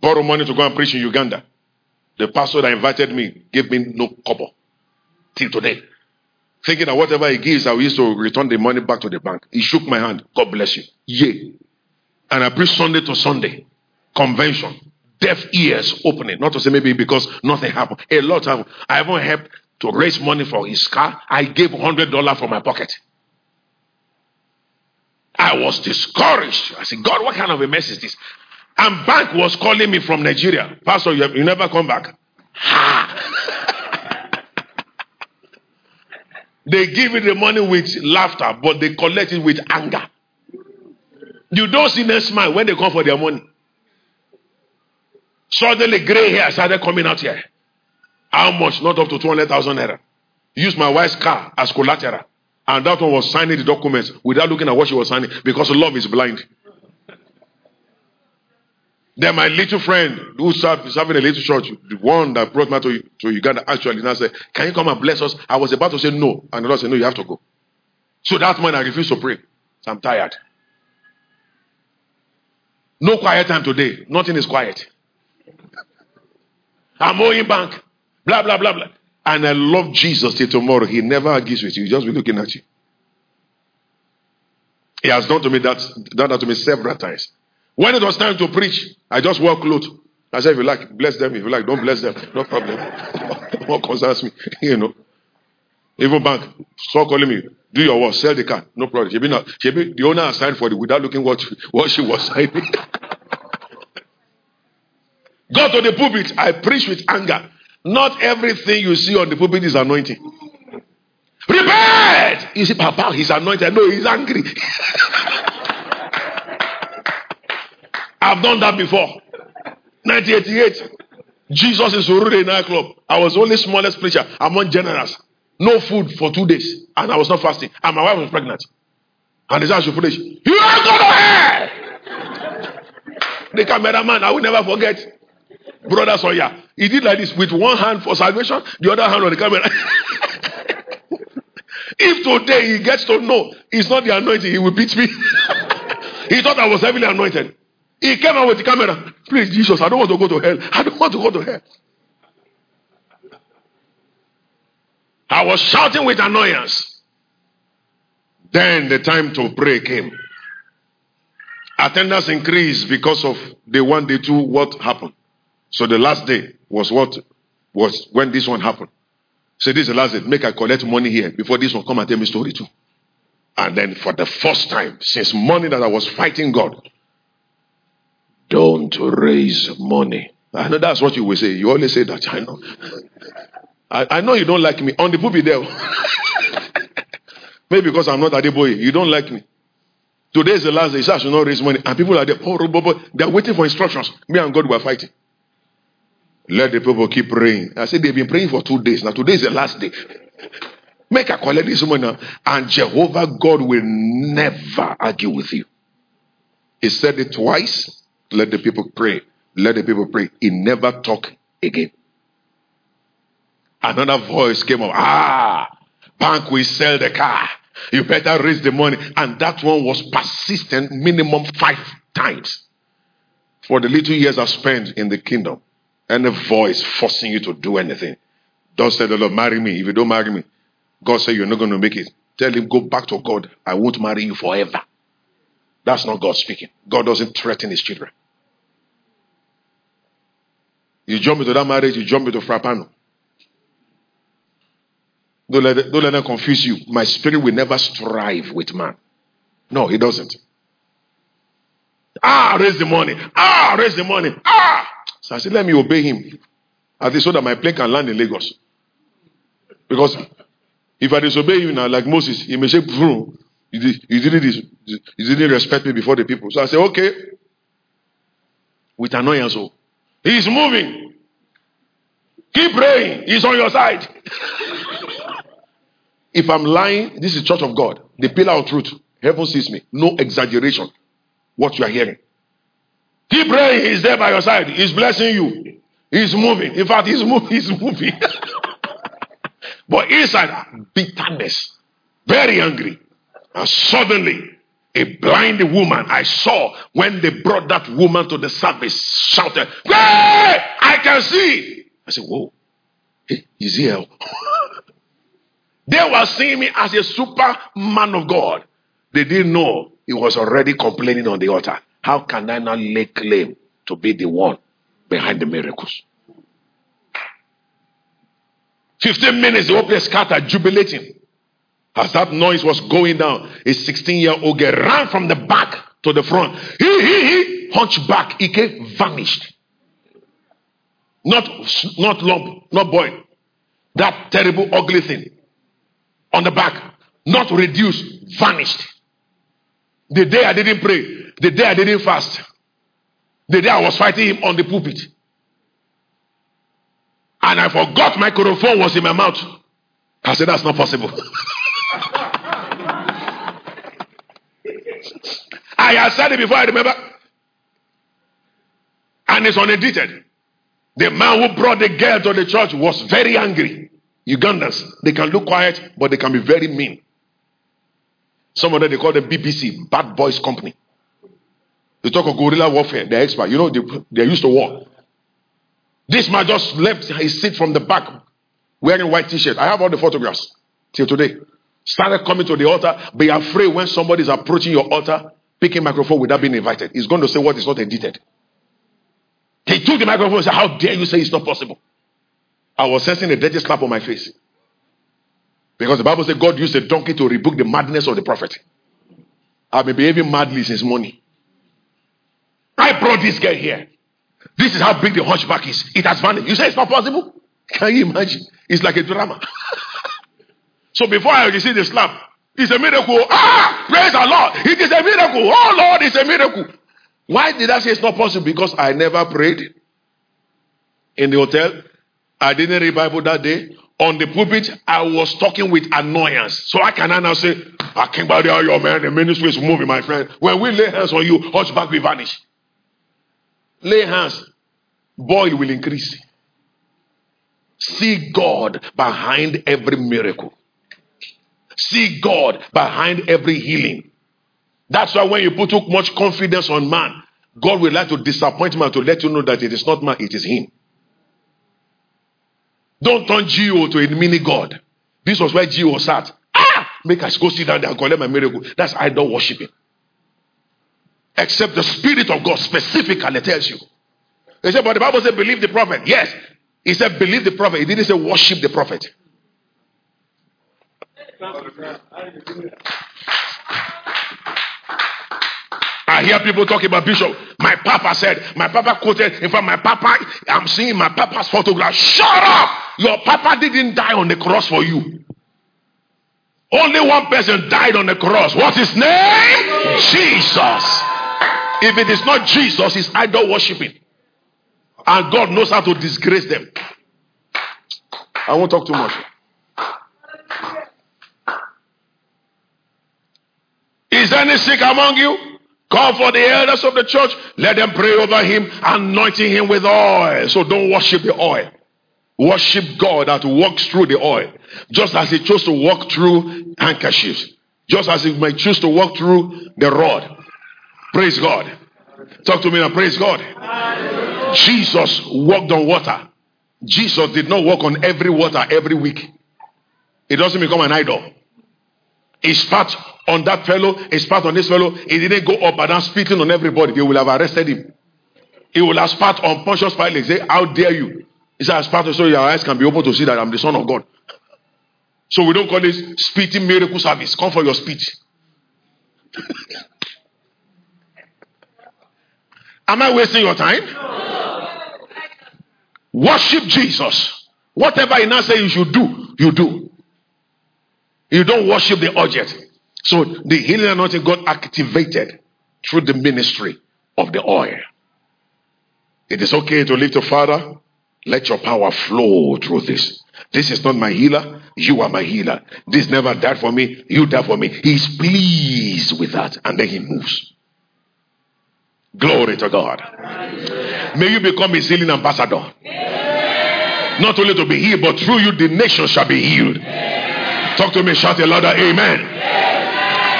Borrow money to go and preach in Uganda. The pastor that invited me gave me no kobo till today. Thinking that whatever he gives, I will use to return the money back to the bank. He shook my hand. God bless you. Yay. And I preached Sunday to Sunday. Convention. Deaf ears opening. Not to say maybe because nothing happened. A lot happened. I haven't helped to raise money for his car. I gave one hundred dollars from my pocket. I was discouraged. I said, God, what kind of a mess is this? And bank was calling me from Nigeria. Pastor, you, have, you never come back. Ha! They give you the money with laughter, but they collect it with anger. You don't see them smile when they come for their money. Suddenly, gray hair started coming out here. How much? Not up to two hundred thousand naira. Use my wife's car as collateral. And that one was signing the documents without looking at what she was signing, because love is blind. Then my little friend who served, serving a little church, the one that brought me to, to Uganda, actually now said, "Can you come and bless us?" I was about to say no, and the Lord said, "No, you have to go." So that man, I refused to pray. I'm tired. No quiet time today. Nothing is quiet. I'm owing bank. Blah, blah, blah, blah. And I love Jesus till tomorrow. He never argues with you. He'll just be looking at you. He has done to me that, done that to me several times. When it was time to preach, I just wore clothes. I said, if you like, bless them. If you like, don't bless them. No problem. What concerns me? You know. Even bank, stop calling me. Do your work. Sell the car. No problem. She be not, she be, the owner signed for it without looking what, what she was signing. Go to the pulpit. I preach with anger. Not everything you see on the pulpit is anointing. Repent! You see, Papa, he's anointed. No, he's angry. I've done that before. nineteen eighty-eight. Jesus is ruling in our club. I was the only smallest preacher among generals. No food for two days. And I was not fasting. And my wife was pregnant. And they said I should preach. You are going to hell! The cameraman, I will never forget. Brother Sawyer, he did like this with one hand for salvation, the other hand on the camera. If today he gets to know it's not the anointing, he will beat me. He thought I was heavily anointed. He came out with the camera. Please, Jesus, I don't want to go to hell. I don't want to go to hell. I was shouting with annoyance. Then the time to pray came. Attendance increased because of the one, day two, what happened. So the last day was what was when this one happened. So this is the last day. Make I collect money here before this one come and tell me story too. And then for the first time since morning that I was fighting God, don't raise money. I know that's what you will say. You always say that. I know. I, I know you don't like me on the poopy there. Maybe because I'm not Adeboye, you don't like me. Today is the last day. So I should not raise money. And people are there. They're waiting for instructions. Me and God were fighting. Let the people keep praying. I said, they've been praying for two days. Now, today is the last day. Make a collect this money. And Jehovah God will never argue with you. He said it twice. Let the people pray. Let the people pray. He never talked again. Another voice came up. Ah, bank will sell the car. You better raise the money. And that one was persistent, minimum five times. For the little years I've spent in the kingdom. Any voice forcing you to do anything. Don't say, the Lord, marry me. If you don't marry me, God said you're not going to make it. Tell him, go back to God. I won't marry you forever. That's not God speaking. God doesn't threaten his children. You jump into that marriage, you jump into Frappano. Don't let, it, don't let them confuse you. My spirit will never strive with man. No, it doesn't. Ah, raise the money. Ah, raise the money. Ah! So I said, let me obey him. At least so that my plane can land in Lagos. Because if I disobey you now, like Moses, he may say, you didn't, you didn't respect me before the people. So I said, okay. With annoyance. Oh. He's moving. Keep praying. He's on your side. If I'm lying, this is church of God. The pillar of truth. Heaven sees me. No exaggeration. What you are hearing. Keep praying. He's there by your side. He's blessing you. He's moving. In fact, he's, move, he's moving. But inside, bitterness. Very angry. And suddenly, a blind woman I saw when they brought that woman to the service shouted, "Hey, I can see." I said, whoa. Hey, he's here. They were seeing me as a super man of God. They didn't know he was already complaining on the altar. How can I now lay claim to be the one behind the miracles? Fifteen minutes, the whole place scattered, jubilating. As that noise was going down, a sixteen-year-old girl ran from the back to the front. He, he, he, hunchback, he came, vanished. Not, not lump, not boy. That terrible, ugly thing. on the back, not reduced, vanished. The day I didn't pray, the day I didn't fast, the day I was fighting him on the pulpit, and I forgot my microphone was in my mouth. I said, that's not possible. I had said it before, I remember. And it's unedited. The man who brought the girl to the church was very angry. Ugandans, they can look quiet, but they can be very mean. Some of them, they call them B B C, Bad Boys Company. They talk of guerrilla warfare, they're expert. You know, they, they're used to war. This man just left his seat from the back, wearing white t-shirt. I have all the photographs till today. Started coming to the altar. Be afraid when somebody is approaching your altar, picking microphone without being invited. He's going to say what is not edited. He took the microphone and said, how dare you say it's not possible? I was sensing a dirty slap on my face. Because the Bible says God used a donkey to rebuke the madness of the prophet. I've been behaving madly since morning. I brought this girl here. This is how big the hunchback is. It has vanished. You say it's not possible? Can you imagine? It's like a drama. So before I receive the slap, it's a miracle. Ah, praise the Lord. It is a miracle. Oh Lord, it's a miracle. Why did I say it's not possible? Because I never prayed. In the hotel, I didn't read Bible that day. On the pulpit, I was talking with annoyance. So I can now say, I can't bother you, man. The ministry is moving, my friend. When we lay hands on you, hunchback will vanish. Lay hands. Boil will increase. See God behind every miracle. See God behind every healing. That's why when you put too much confidence on man, God will like to disappoint man to let you know that it is not man, it is him. Don't turn Geo to a mini God. This was where Geo sat. Ah! Make us go sit down there and collect my miracle. That's idol worshiping. Except the Spirit of God specifically tells you. They said, but the Bible said, believe the prophet. Yes. He said, believe the prophet. He didn't say, worship the prophet. I hear people talking about Bishop. My papa said, my papa quoted, in fact, my papa, I'm seeing my papa's photograph. Shut up! Your papa didn't die on the cross for you. Only one person died on the cross. What's his name? Jesus. If it is not Jesus, it's idol worshiping. And God knows how to disgrace them. I won't talk too much. Is any sick among you? Call for the elders of the church. Let them pray over him, anointing him with oil. So don't worship the oil. Worship God that walks through the oil. Just as he chose to walk through handkerchiefs. Just as he might choose to walk through the rod. Praise God. Talk to me now. Praise God. Jesus walked on water. Jesus did not walk on every water every week. It doesn't become an idol. He spat on that fellow, he spat on this fellow. He didn't go up and down spitting on everybody. They will have arrested him. He will have spat on Pontius Pilate. Say, how dare you? He said, I spat so your eyes can be open to see that I'm the Son of God. So we don't call this spitting miracle service. Come for your speech. Am I wasting your time? No. Worship Jesus. Whatever he now says you should do, you do. You don't worship the object. So the healing anointing got activated through the ministry of the oil. It is okay to lift your Father. Let your power flow through this. This is not my healer. You are my healer. This never died for me. You died for me. He's pleased with that. And then he moves. Glory to God. May you become his healing ambassador. Not only to be healed, but through you the nation shall be healed. Talk to me, shout a louder amen. Yes.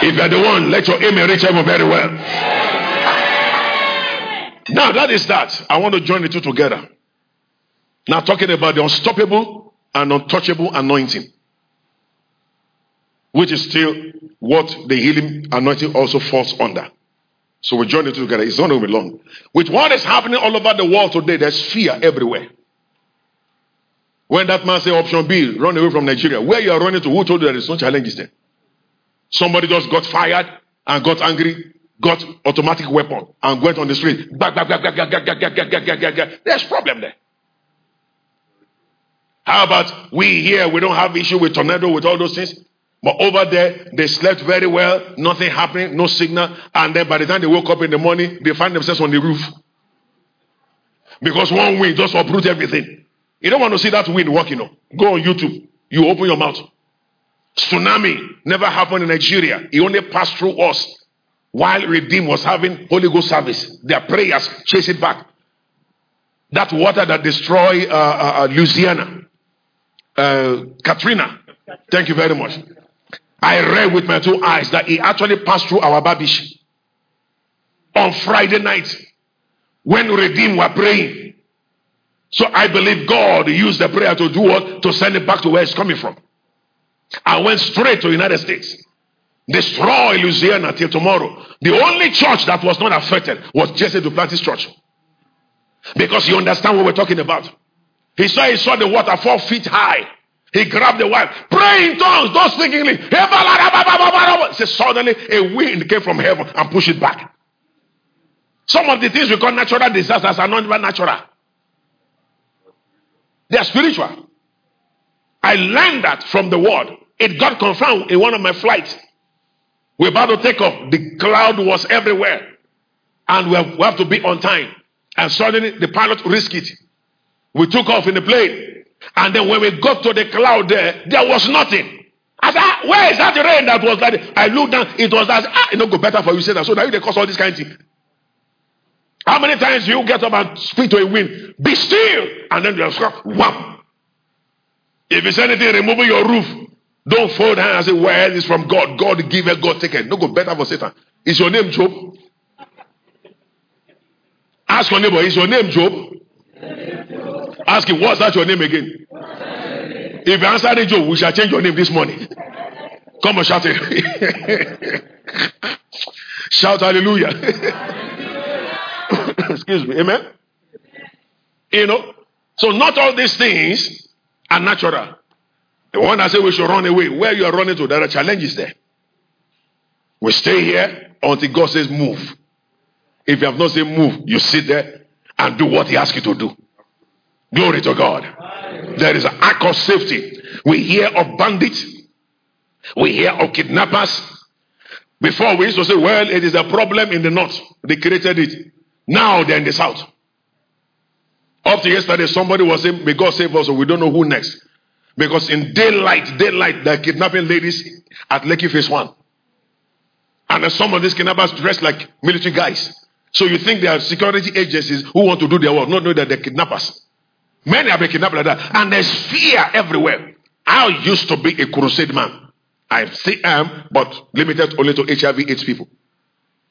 If you are the one, let your amen reach heaven very well. Yes. Now that is that. I want to join the two together. Now talking about the unstoppable and untouchable anointing, which is still what the healing anointing also falls under. So we join the two together. It's not going to be long. With what is happening all over the world today, there's fear everywhere. When that man said option B, run away from Nigeria, where you are running to, who told you there is no challenges there? Somebody just got fired and got angry, got automatic weapon and went on the street. Back, back, back, back, back, back, back, back, back, back, back. There's problem there. How about we here, we don't have issue with tornado, with all those things? But over there, they slept very well, nothing happening, no signal. And then by the time they woke up in the morning, they find themselves on the roof. Because one wind just uproot everything. You don't want to see that wind walking up. Go on YouTube. You open your mouth. Tsunami never happened in Nigeria. It only passed through us. While Redeem was having Holy Ghost service, their prayers chased it back. That water that destroyed uh, uh, Louisiana. Uh, Katrina. Thank you very much. I read with my two eyes that it actually passed through our babish. On Friday night, when Redeem were praying. So I believe God used the prayer to do what? To send it back to where it's coming from. I went straight to the United States. Destroy Louisiana till tomorrow. The only church that was not affected was Jesse Duplantis church. Because you understand what we're talking about. He saw he saw the water four feet high. He grabbed the wife. Pray in tongues, don't singingly. So suddenly a wind came from heaven and pushed it back. Some of the things we call natural disasters are not even natural. They are spiritual. I learned that from the word. It got confirmed in one of my flights. We're about to take off. The cloud was everywhere. And we have, we have to be on time. And suddenly the pilot risked it. We took off in the plane. And then when we got to the cloud there, there was nothing. I said, where is that rain that was like that? I looked down. It was that. Ah, it don't go better for you, Satan. So now they cause all this kind of thing. How many times do you get up and speak to a wind? Be still. And then you're wham. If it's anything, remove your roof. Don't fold hands and say, well, it's from God. God give it, God take it. No go better for Satan. Is your name Job? Ask your neighbor, is your name Job? Ask him, what's that your name again? If you answer the Job, we shall change your name this morning. Come on, shout it. Shout hallelujah. Excuse me, amen? You know, so not all these things are natural. The one that said we should run away, where you are running to, there are challenges there. We stay here until God says move. If you have not said move, you sit there and do what He asks you to do. Glory to God. There is an act of safety. We hear of bandits. We hear of kidnappers. Before we used to say, well, it is a problem in the north. They created it. Now they're in the south. Up to yesterday, somebody was saying, may God save us, so we don't know who next. Because in daylight, daylight, they're kidnapping ladies at Lekki Phase one. And then some of these kidnappers dressed like military guys. So you think they are security agencies who want to do their work, not know that they're kidnappers. Many have been kidnapped like that. And there's fear everywhere. I used to be a crusade man. I still am, but limited only to H I V AIDS people.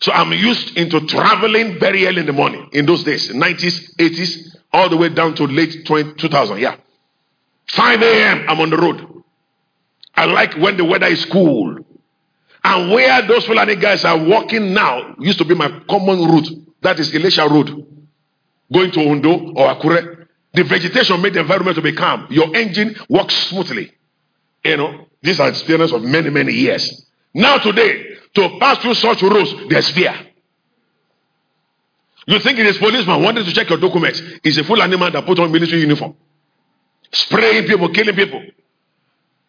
So I'm used into traveling very early in the morning. In those days, nineties, eighties, all the way down to late two thousand, yeah. five a.m. I'm on the road. I like when the weather is cool. And where those Fulani guys are walking now used to be my common route. That is Elisha Road. Going to Ondo or Akure. The vegetation made the environment to be calm. Your engine works smoothly. You know, these are experience of many, many years. Now today, to pass through such roads, there's fear. You think it is policeman wanting to check your documents. It's a Fulani man that put on military uniform. Spraying people, killing people.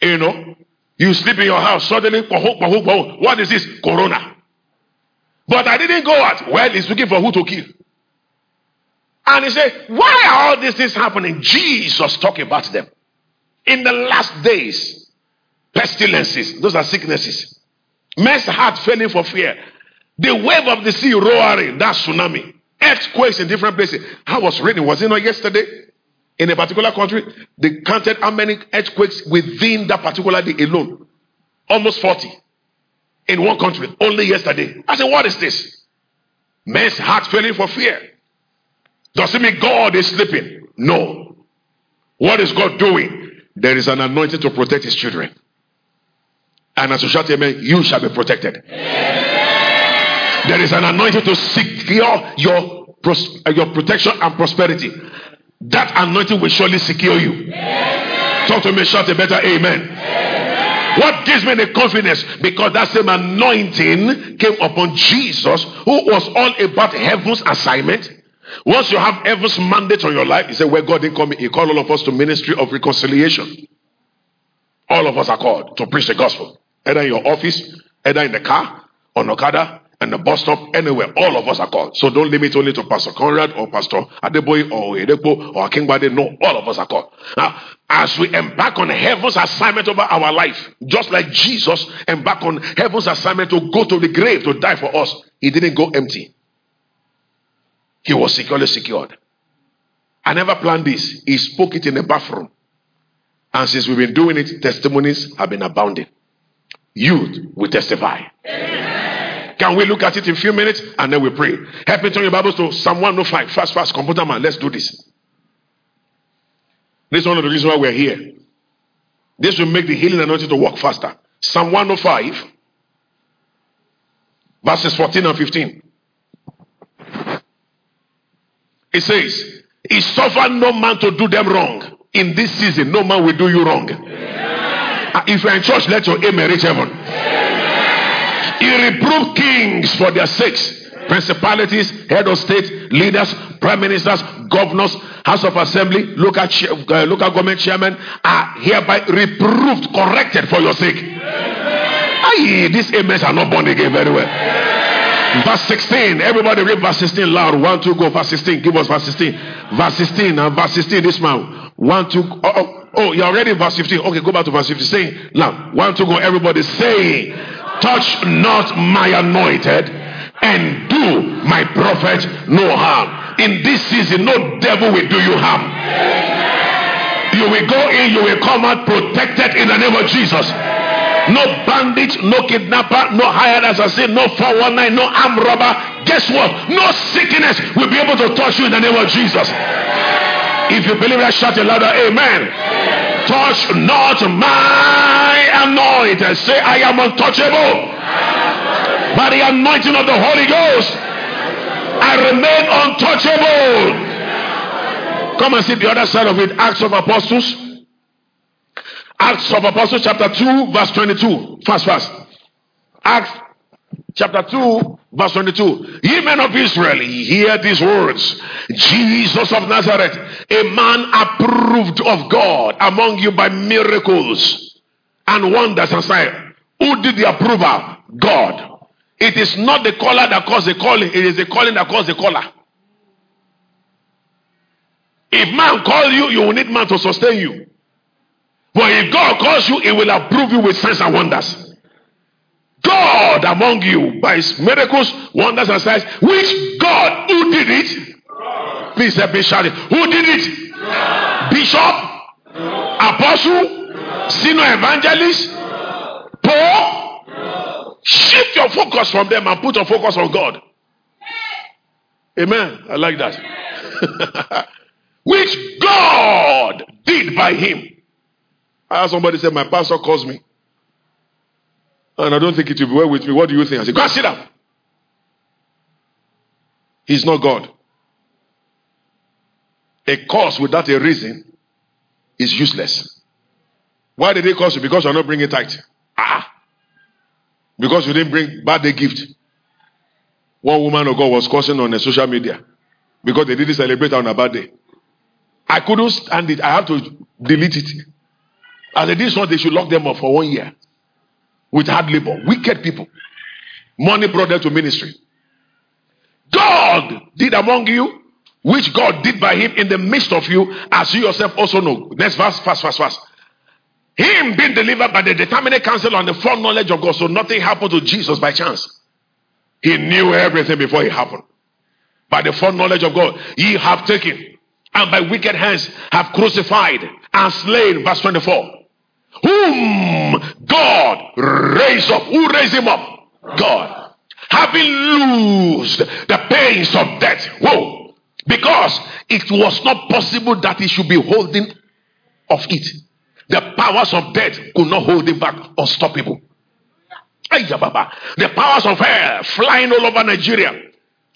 You know, you sleep in your house, suddenly, what is this? Corona. But I didn't go out. Well, he's looking for who to kill. And he said, why are all these things happening? Jesus talking about them. In the last days, pestilences, those are sicknesses. Men's heart failing for fear. The wave of the sea roaring, that's tsunami. Earthquakes in different places. I was reading, was it not yesterday? In a particular country, they counted how many earthquakes within that particular day alone. Almost forty. In one country, only yesterday. I said, what is this? Men's hearts failing for fear. Does it mean God is sleeping? No. What is God doing? There is an anointing to protect His children. And as you shout amen, you shall be protected. Amen. There is an anointing to secure your, pros- your protection and prosperity. That anointing will surely secure you. Amen. Talk to me, shout a better amen. Amen. What gives me the confidence? Because that same anointing came upon Jesus, who was all about heaven's assignment. Once you have heaven's mandate on your life, He said, where God didn't call me, He called all of us to ministry of reconciliation. All of us are called to preach the gospel. Either in your office, either in the car, on Okada, and the bus stop, anywhere, all of us are called. So don't limit only to Pastor Conrad or Pastor Adeboye or Edepo or Akingbade. No, all of us are called. Now, as we embark on heaven's assignment over our life, just like Jesus embarked on heaven's assignment to go to the grave to die for us, he didn't go empty. He was securely secured. I never planned this. He spoke it in the bathroom. And since we've been doing it, testimonies have been abounding. Youth will testify. Amen. Can we look at it in a few minutes and then we pray? Help me turn your Bibles to Psalm one oh five. Fast, fast, computer man. Let's do this. This is one of the reasons why we're here. This will make the healing anointing to work faster. Psalm one oh five, verses fourteen and fifteen. It says, "He suffered no man to do them wrong." In this season, no man will do you wrong. Amen. If you are in church, let your amen reach heaven. Amen. He reproved kings for their sakes. Principalities, head of state, leaders, prime ministers, governors, house of assembly, local, uh, local government chairmen are hereby reproved, corrected for your sake. Aye, these amens are not born again very well. Amen. Verse sixteen, everybody read verse sixteen loud. One, two, go. Verse sixteen, give us verse sixteen. Verse sixteen and verse sixteen. This man, one, two. Oh, oh, oh, you're already in verse fifteen. Okay, go back to verse fifteen. Say loud. One, two, go. Everybody say, "Touch not my anointed, and do my prophet no harm." In this season, no devil will do you harm. Amen. You will go in, you will come out protected in the name of Jesus. No bandit, no kidnapper, no hired assassin, no four one nine, no armed robber. Guess what? No sickness will be able to touch you in the name of Jesus. If you believe that, shout a louder amen. Amen. Touch not my anointed. Say, "I am untouchable. I am untouchable. By the anointing of the Holy Ghost, I remain untouchable." Come and see the other side of it. Acts of Apostles. Acts of Apostles chapter two verse twenty-two. Fast, fast. Acts chapter two verse twenty-two. "Ye men of Israel, hear these words. Jesus of Nazareth, a man approved of God among you by miracles and wonders and signs." Who did the approval? God. It is not the caller that caused the calling. It is the calling that caused the caller. If man call you, you will need man to sustain you. But if God calls you, he will approve you with signs and wonders. God among you by his miracles, wonders, and signs. Which God? Who did it? God. Please help me shout it. Who did it? God. Bishop? God. Apostle? God. Senior evangelist? God. Paul? God. Shift your focus from them and put your focus on God. Hey. Amen. I like that. Yes. Which God did by him. I asked somebody, said, "My pastor calls me. And I don't think it will be well with me. What do you think?" I said, "Go and sit down." He's not God. A cause without a reason is useless. Why did they cause you? Because you're not bringing tithe. Ah. Because you didn't bring birthday gift. One woman of God was cursing on the social media because they didn't celebrate on her birthday. I couldn't stand it. I had to delete it. As they did so, they should lock them up for one year with hard labor. Wicked people. Money brought them to ministry. God did among you, which God did by him in the midst of you, as you yourself also know. Next verse, fast, fast, fast. Him being delivered by the determinate counsel and the foreknowledge of God. So nothing happened to Jesus by chance. He knew everything before it happened. By the foreknowledge of God, ye have taken, and by wicked hands have crucified and slain. Verse twenty-four. Whom God raised up. Who raised him up? God. Having loosed the pains of death. Whoa. Because it was not possible that he should be holding of it. The powers of death could not hold him back. Unstoppable. The powers of hell flying all over Nigeria.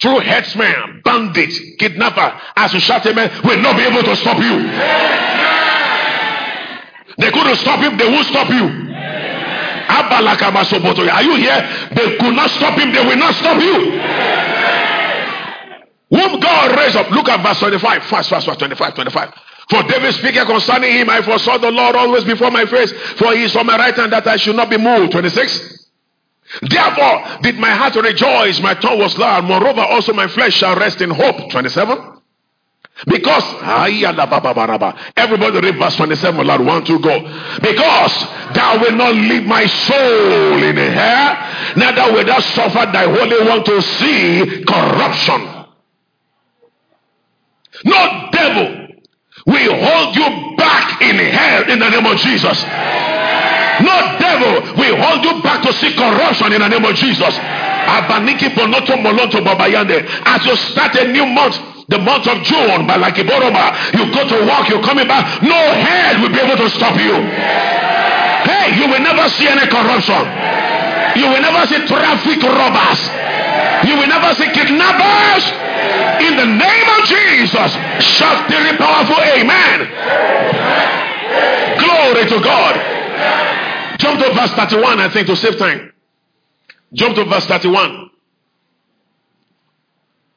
Through headsmen, bandits, kidnapper, as you shout amen, will not be able to stop you. They couldn't stop him. They won't stop you. Amen. Are you here? They could not stop him. They will not stop you. Amen. Whom God raised up. Look at verse twenty-five. Fast, fast, fast. twenty-five, twenty-five. For David speaker concerning him, I foresaw the Lord always before my face, for he is on my right hand, that I should not be moved. twenty-six. Therefore did my heart rejoice, my tongue was glad. Moreover also my flesh shall rest in hope. twenty-seven. Because everybody read verse twenty-seven, Lord, one, two, go. Because thou wilt not leave my soul in the hair, neither wilt thou suffer thy holy one to see corruption. No devil will hold you back in hell in the name of Jesus. No devil will hold you back to see corruption in the name of Jesus. As you start a new month, the month of June, by like Iboroma, you go to work, you're coming back, no hell will be able to stop you. Yeah. Hey, you will never see any corruption. Yeah. You will never see traffic robbers. Yeah. You will never see kidnappers. Yeah. In the name of Jesus, shout the powerful amen. Yeah. Glory to God. Yeah. Jump to verse thirty-one, I think, to save time. Jump to verse thirty-one.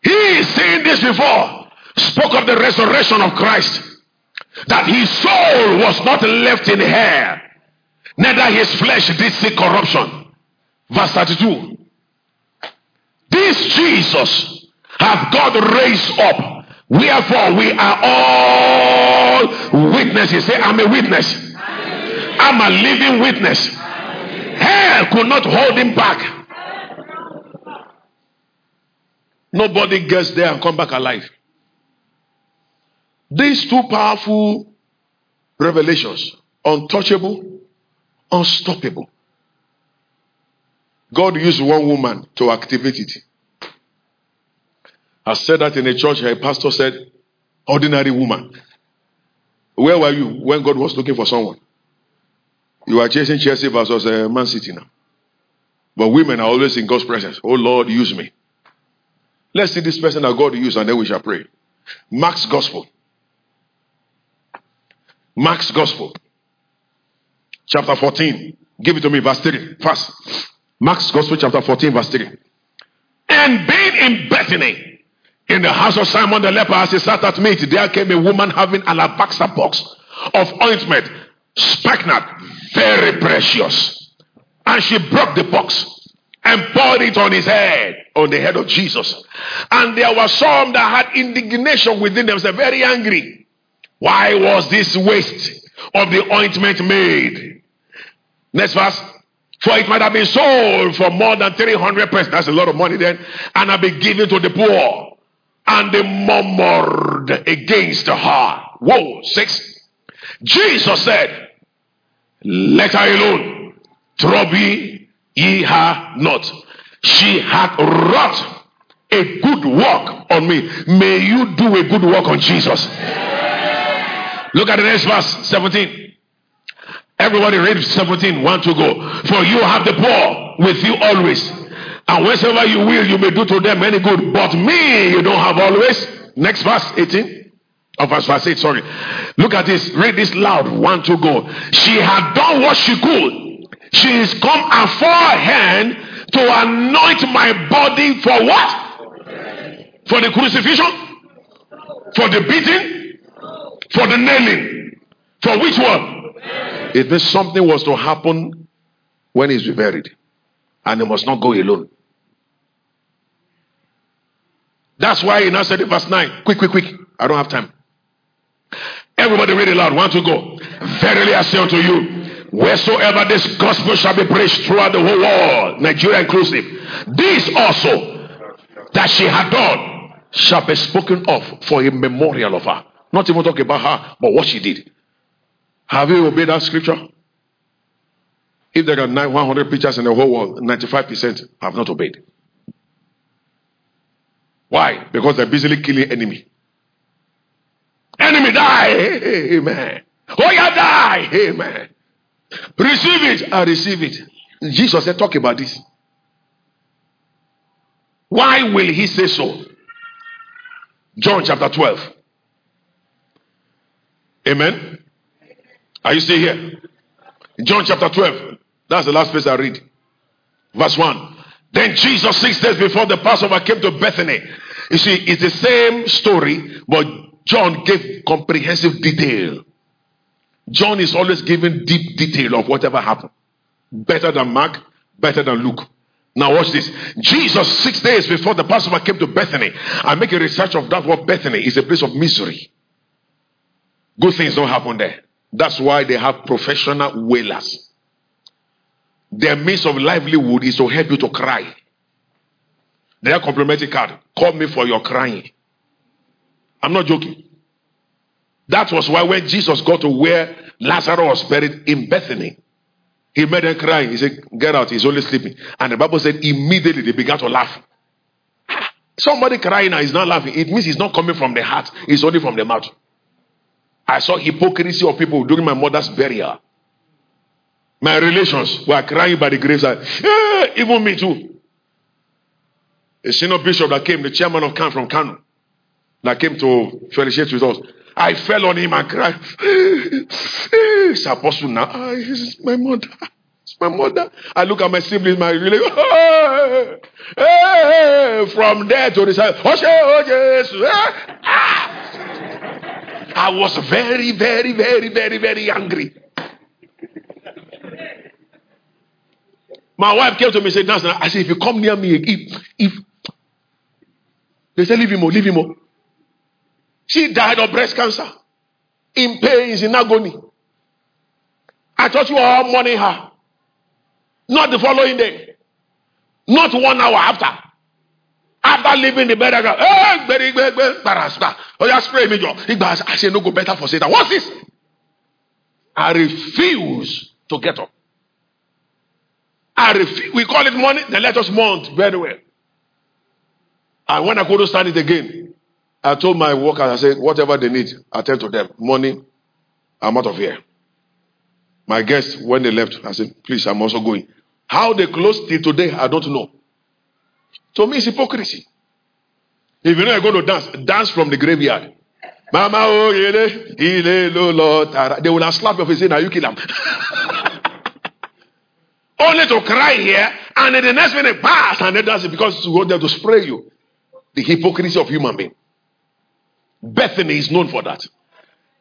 He, saying this before, spoke of the resurrection of Christ, that his soul was not left in hell, neither his flesh did see corruption. Verse thirty-two. This Jesus hath God raised up, wherefore we are all witnesses. Say, I'm a witness. I'm a living witness. Hell could not hold him back. Nobody gets there and come back alive. These two powerful revelations, untouchable, unstoppable. God used one woman to activate it. I said that in a church, a pastor said, ordinary woman. Where were you when God was looking for someone? You are chasing Chelsea versus uh, Man City now. But women are always in God's presence. Oh Lord, use me. Let's see this person that God used, and then we shall pray. Mark's Gospel. Mark's Gospel. Chapter fourteen. Give it to me, verse three. Fast. Mark's Gospel, chapter fourteen, verse three. And being in Bethany, in the house of Simon the leper, as he sat at meat, there came a woman having an alabaster box of ointment, spikenard, very precious. And she broke the box and poured it on his head, on the head of Jesus. And there were some that had indignation within themselves, very angry. Why was this waste of the ointment made? Next verse. For it might have been sold for more than three hundred pesos. That's a lot of money then. And have been given to the poor. And they murmured against her. Whoa, six. Jesus said, let her alone. Trouble ye her not. She hath wrought a good work on me. May you do a good work on Jesus. Yeah. Look at the next verse, seventeen. Everybody read seventeen, one to go. For you have the poor with you always, and wheresoever you will, you may do to them any good. But me, you don't have always. Next verse, eighteen. Of oh, verse eight, sorry. Look at this. Read this loud, one to go. She had done what she could. She is come aforehand to anoint my body for what? For the crucifixion? For the beating? For the nailing? For which one? If this something was to happen when he's buried, and he must not go alone. That's why he now said in verse nine, quick, quick, quick, I don't have time. Everybody read it loud, one to go. Verily I say unto you, wheresoever this gospel shall be preached throughout the whole world, Nigeria inclusive, this also that she had done shall be spoken of for a memorial of her. Not even talk about her, but what she did. Have you obeyed that scripture? If there are nine hundred preachers in the whole world, ninety-five percent have not obeyed. Why? Because they're busily killing enemy. Enemy die, amen. Oh, yeah, die, amen. Receive it. I receive it. Jesus said, talk about this. Why will he say so? John chapter twelve. Amen. Are you still here? John chapter twelve. That's the last place I read. Verse one. Then Jesus, six days before the Passover, came to Bethany. You see, it's the same story, but John gave comprehensive detail. John is always giving deep detail of whatever happened. Better than Mark, better than Luke. Now watch this. Jesus, six days before the Passover, came to Bethany. I make a research of that word Bethany. It's a place of misery. Good things don't happen there. That's why they have professional wailers. Their means of livelihood is to help you to cry. They have complimentary card. Call me for your crying. I'm not joking. That was why when Jesus got to where Lazarus was buried in Bethany, he made them crying. He said, get out, he's only sleeping. And the Bible said, immediately they began to laugh. Somebody crying now is not laughing. It means it's not coming from the heart. It's only from the mouth. I saw hypocrisy of people during my mother's burial. My relations were crying by the graveside. Eh, even me too. A senior bishop that came, the chairman of Khan from Kano, that came to fellowship with us. I fell on him and cried. It's Apostle now. Oh, it's my mother. It's my mother. I look at my siblings, my relatives. Oh, hey, from there to the side. Oshe, oh, yes. Ah. I was very, very, very, very, very angry. My wife came to me and said, Nancy, I said, if you come near me, if, if, they said, leave him, leave him. She died of breast cancer. In pains, in agony. I thought you were all mourning her. Not the following day. Not one hour after. After leaving the burial ground. Oh, just pray me, John. I said, no, go better for Satan. What's this? I refuse to get up. I refuse. We call it mourning. They let us mourn very well. And when I couldn't stand it again, I told my workers, I said, whatever they need, attend to them. Money, I'm out of here. My guests, when they left, I said, please, I'm also going. How they closed till today, I don't know. To me, it's hypocrisy. If you know you're going to dance, dance from the graveyard. Mama, oh, ele, ele, lo, lo, tara. They will have slapped your face and say, now you kill them. Only to cry here, and then the next minute, pass, and they dance because you want them to spray you. The hypocrisy of human being. Bethany is known for that.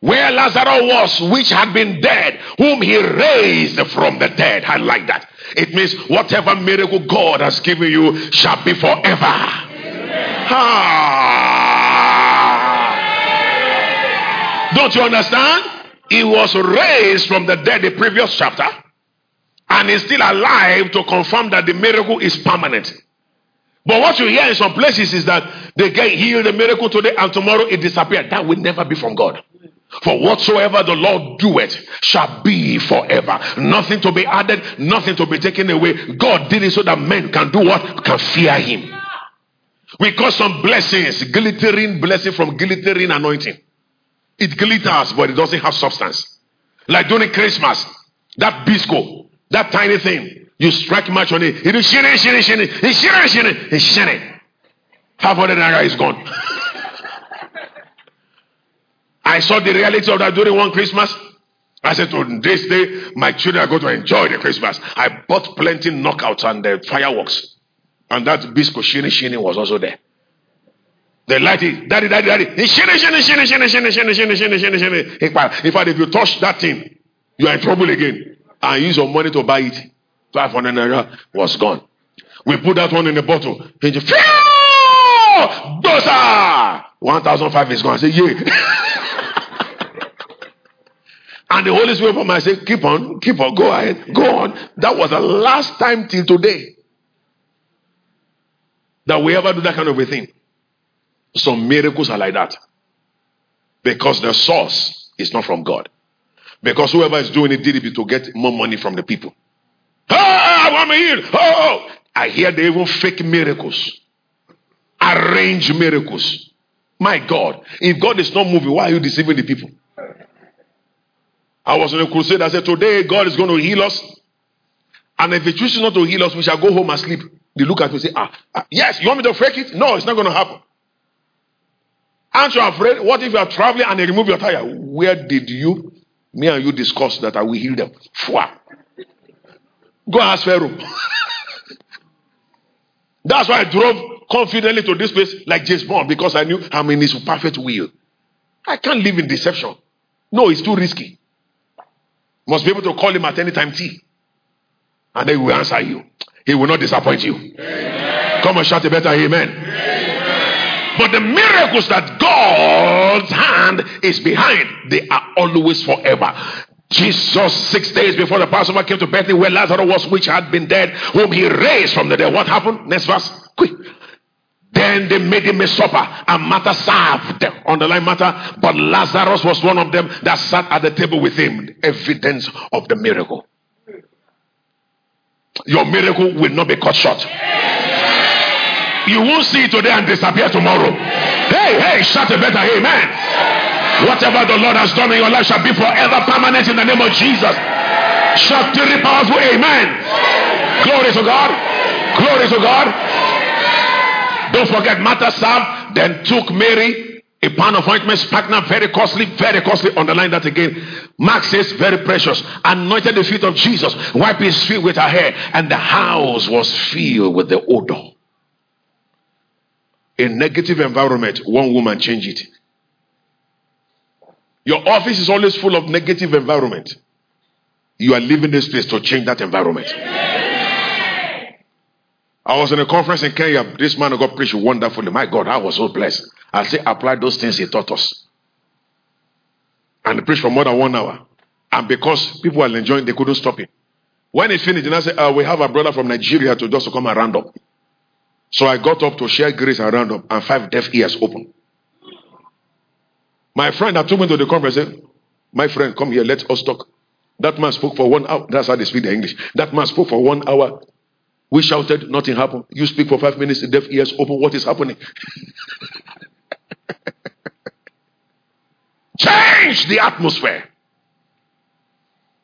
Where Lazarus was, which had been dead, whom he raised from the dead. I like that. It means whatever miracle God has given you shall be forever. Ah. Don't you understand? He was raised from the dead the previous chapter, and is still alive to confirm that the miracle is permanent. But what you hear in some places is that they get healed, the miracle today, and tomorrow it disappeared. That will never be from God. For whatsoever the Lord doeth shall be forever. Nothing to be added, nothing to be taken away. God did it so that men can do what? Can fear him. We got some blessings, glittering blessing from glittering anointing. It glitters, but it doesn't have substance. Like during Christmas, that bisco, that tiny thing. You strike much on it. It is shiny, shiny, shiny. It's shiny, shiny. It's shiny. five hundred naira is gone. I saw the reality of that during one Christmas. I said, to this day, my children are going to enjoy the Christmas. I bought plenty knockouts and the fireworks. And that bisco shiny, shiny was also there. They light it. Daddy, daddy, daddy. It's shiny, shiny, shiny, shiny, shiny, shiny, shiny, shiny, shiny, shiny. In fact, if you touch that thing, you are in trouble again. And use your money to buy it. five hundred naira was gone. We put that one in the bottle. one thousand five is gone. I said, yeah. And the Holy Spirit for me, I said, keep on, keep on, go ahead, go on. That was the last time till today that we ever do that kind of a thing. Some miracles are like that. Because the source is not from God. Because whoever is doing it did it to get more money from the people. Oh, I want me healed. Oh, I hear they even fake miracles, arrange miracles. My God, if God is not moving, why are you deceiving the people? I was in a crusade. I said, today God is going to heal us, and if He chooses not to heal us, we shall go home and sleep. They look at me and say, ah, ah, yes, you want me to fake it? No, it's not going to happen. Aren't you afraid? What if you are traveling and they remove your tire? Where did you, me and you discuss that I will heal them? Fwa. Go ask Pharaoh. That's why I drove confidently to this place like James Bond, because I knew I'm in his perfect will. I can't live in deception. No, it's too risky. Must be able to call him at any time, T. And then he will answer you. He will not disappoint you. Amen. Come and shout a better amen. Amen. But the miracles that God's hand is behind, they are always forever. Jesus, six days before the Passover, came to Bethany where Lazarus was, which had been dead, whom he raised from the dead. What happened? Next verse. Quick. Then they made him a supper, and Martha served. Underline Martha. But Lazarus was one of them that sat at the table with him. Evidence of the miracle. Your miracle will not be cut short. Yeah. You won't see it today and disappear tomorrow. Yeah. Hey, hey, shout a better amen. Yeah. Whatever the Lord has done in your life shall be forever permanent in the name of Jesus. Yeah. Shout three powerful amen. Yeah. Glory to God. Yeah. Glory to God. Yeah. Don't forget, Martha served, then took Mary a pound of ointment, spikenard, very costly, very costly. Underline that again. Mark says, very precious. Anointed the feet of Jesus, wiped his feet with her hair, and the house was filled with the odor. A negative environment, one woman change it. Your office is always full of negative environment. You are leaving this place to change that environment. Amen. I was in a conference in Kenya. This man of God preached wonderfully. My God, I was so blessed. I say, apply those things he taught us. And he preached for more than one hour. And because people were enjoying, they couldn't stop him. When he finished, and I said, uh, we have a brother from Nigeria to just to come and round up. So I got up to share grace and round up, and five deaf ears open. My friend that took me to the conference said, my friend, come here, let us talk. That man spoke for one hour. That's how they speak the English. That man spoke for one hour. We shouted, nothing happened. You speak for five minutes, deaf ears open. What is happening? Change the atmosphere.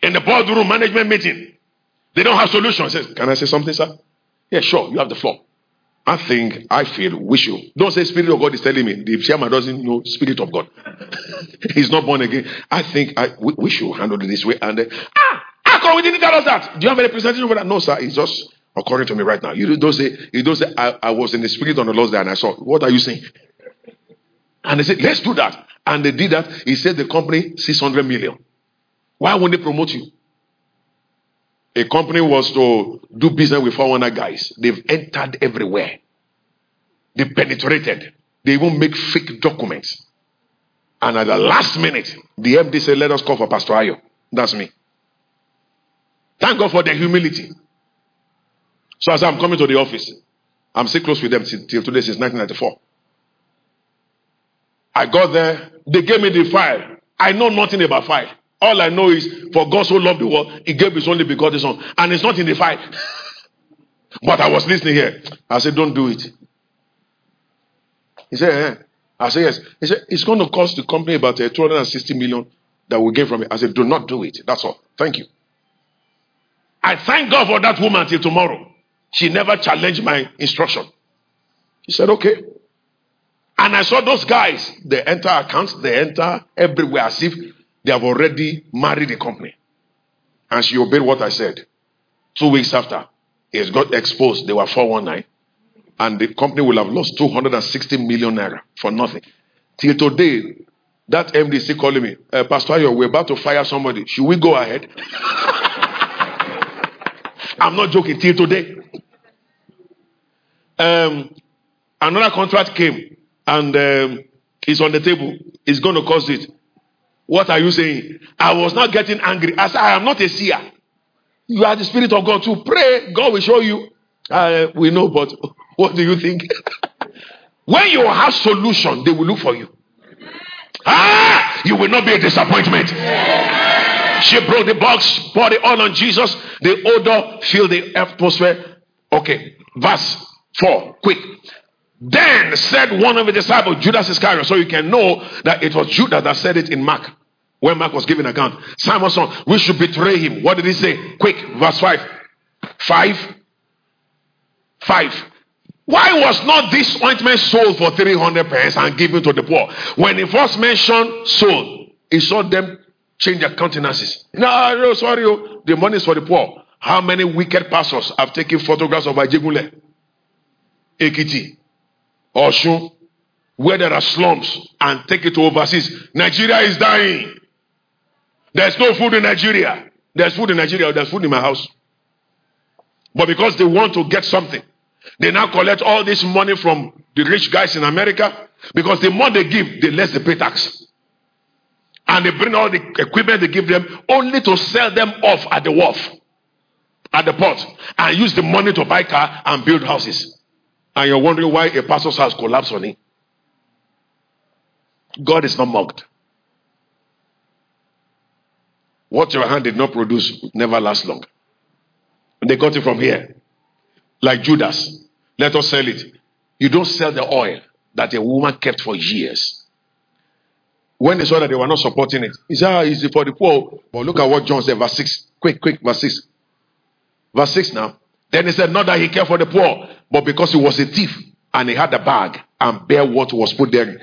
In the boardroom management meeting, they don't have solutions. Says, can I say something, sir? Yeah, sure. You have the floor. I think, I feel, wish you. Don't say Spirit of God is telling me. The chairman doesn't know Spirit of God. He's not born again. I think, I wish you handled it this way. And then, ah, how come we didn't tell us that? Do you have any presentation for that? No, sir. It's just according to me right now. You don't say, you don't say, I, I was in the Spirit on the Lord's day and I saw. What are you saying? And they said, let's do that. And they did that. He said the company, six hundred million. Why won't they promote you? A company was to do business with foreigner guys. They've entered everywhere. They penetrated. They even make fake documents. And at the last minute, the M D said, let us call for Pastor Ayo. That's me. Thank God for their humility. So as I'm coming to the office, I'm still close with them till today, since nineteen ninety-four. I got there. They gave me the file. I know nothing about file. All I know is, for God so loved the world, he gave his only begotten son. And it's not in the file. But I was listening here. I said, don't do it. He said, eh. I said, yes. He said, it's going to cost the company about uh, two hundred sixty million that we get from it. I said, do not do it. That's all. Thank you. I thank God for that woman till tomorrow. She never challenged my instruction. She said, okay. And I saw those guys, they enter accounts, they enter everywhere as if they have already married the company. And she obeyed what I said. Two weeks after, it got exposed. They were four one nine. And the company will have lost two hundred sixty million naira for nothing. Till today, that M D is still calling me, uh, Pastor Ayo, we're about to fire somebody. Should we go ahead? I'm not joking. Till today. Um, another contract came. And um, it's on the table. It's going to cost it. What are you saying? I was not getting angry. I said, I am not a seer. You are the Spirit of God to pray. God will show you. Uh, we know, but what do you think? When you have solution, they will look for you. Ah, you will not be a disappointment. She broke the box, poured it all on Jesus. The odor filled the atmosphere. Okay, verse four, quick. Then said one of the disciples, Judas Iscariot, so you can know that it was Judas that said it in Mark, when Mark was giving account. Simon's son, we should betray him. What did he say? Quick, verse five. Five. Five. Why was not this ointment sold for three hundred pence and given to the poor? When he first mentioned sold, he saw them change their countenances. No, no, sorry, the money is for the poor. How many wicked pastors have taken photographs of Ajegunle? Ekiti. Oshun, where there are slums and take it to overseas. Nigeria is dying. There's no food in Nigeria. There's food in Nigeria. There's food in my house. But because they want to get something, they now collect all this money from the rich guys in America, because the more they give, the less they pay tax. And they bring all the equipment they give them only to sell them off at the wharf, at the port, and use the money to buy car and build houses. And you're wondering why a pastor's house collapsed on it. God is not mocked. What your hand did not produce never lasts long. And they got it from here. Like Judas, let us sell it. You don't sell the oil that a woman kept for years. When they saw that they were not supporting it, he said, "Is it for the poor?" But look at what John said, verse six. Quick, quick, verse six. Verse six now. Then he said, not that he cared for the poor, but because he was a thief and he had a bag and bear what was put there.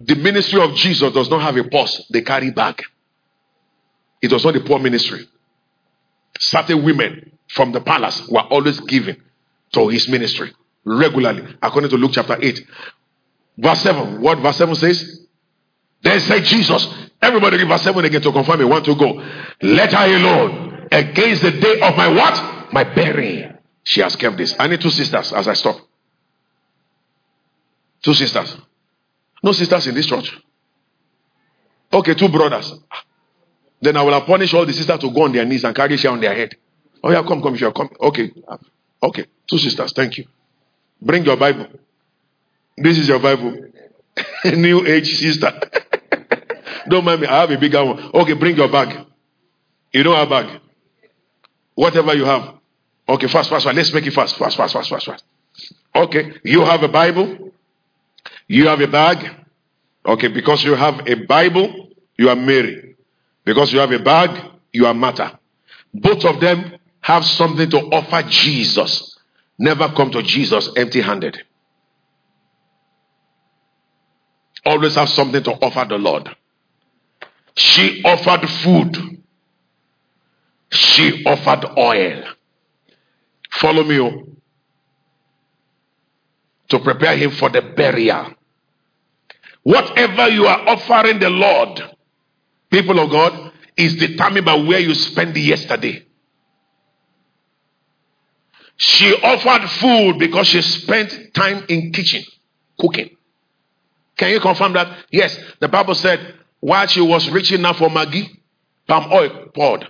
The ministry of Jesus does not have a purse. They carry bag. It was not the poor ministry. Certain women from the palace were always giving to his ministry regularly, according to Luke chapter eight. Verse seven. What verse seven says? Then said Jesus, everybody read verse seven again to confirm it. One to go. Let her alone. Against the day of my what? My burying. She has kept this. I need two sisters as I stop. Two sisters. No sisters in this church. Okay, two brothers. Then I will admonish all the sisters to go on their knees and carry share on their head. Oh yeah, come, come, if you are coming. Okay. Okay. Two sisters, thank you. Bring your Bible. This is your Bible. New age sister. Don't mind me, I have a bigger one. Okay, bring your bag. You don't have bag. Whatever you have. Okay, fast, fast, fast. Let's make it fast. Fast, fast, fast, fast, fast. Okay, you have a Bible. You have a bag. Okay, because you have a Bible, you are Mary. Because you have a bag, you are Martha. Both of them have something to offer Jesus. Never come to Jesus empty-handed. Always have something to offer the Lord. She offered food. She offered oil. Follow me home. To prepare him for the burial. Whatever you are offering the Lord, people of God, is determined by where you spent yesterday. She offered food because she spent time in kitchen, cooking. Can you confirm that? Yes, the Bible said, while she was reaching out for Maggie, palm oil poured.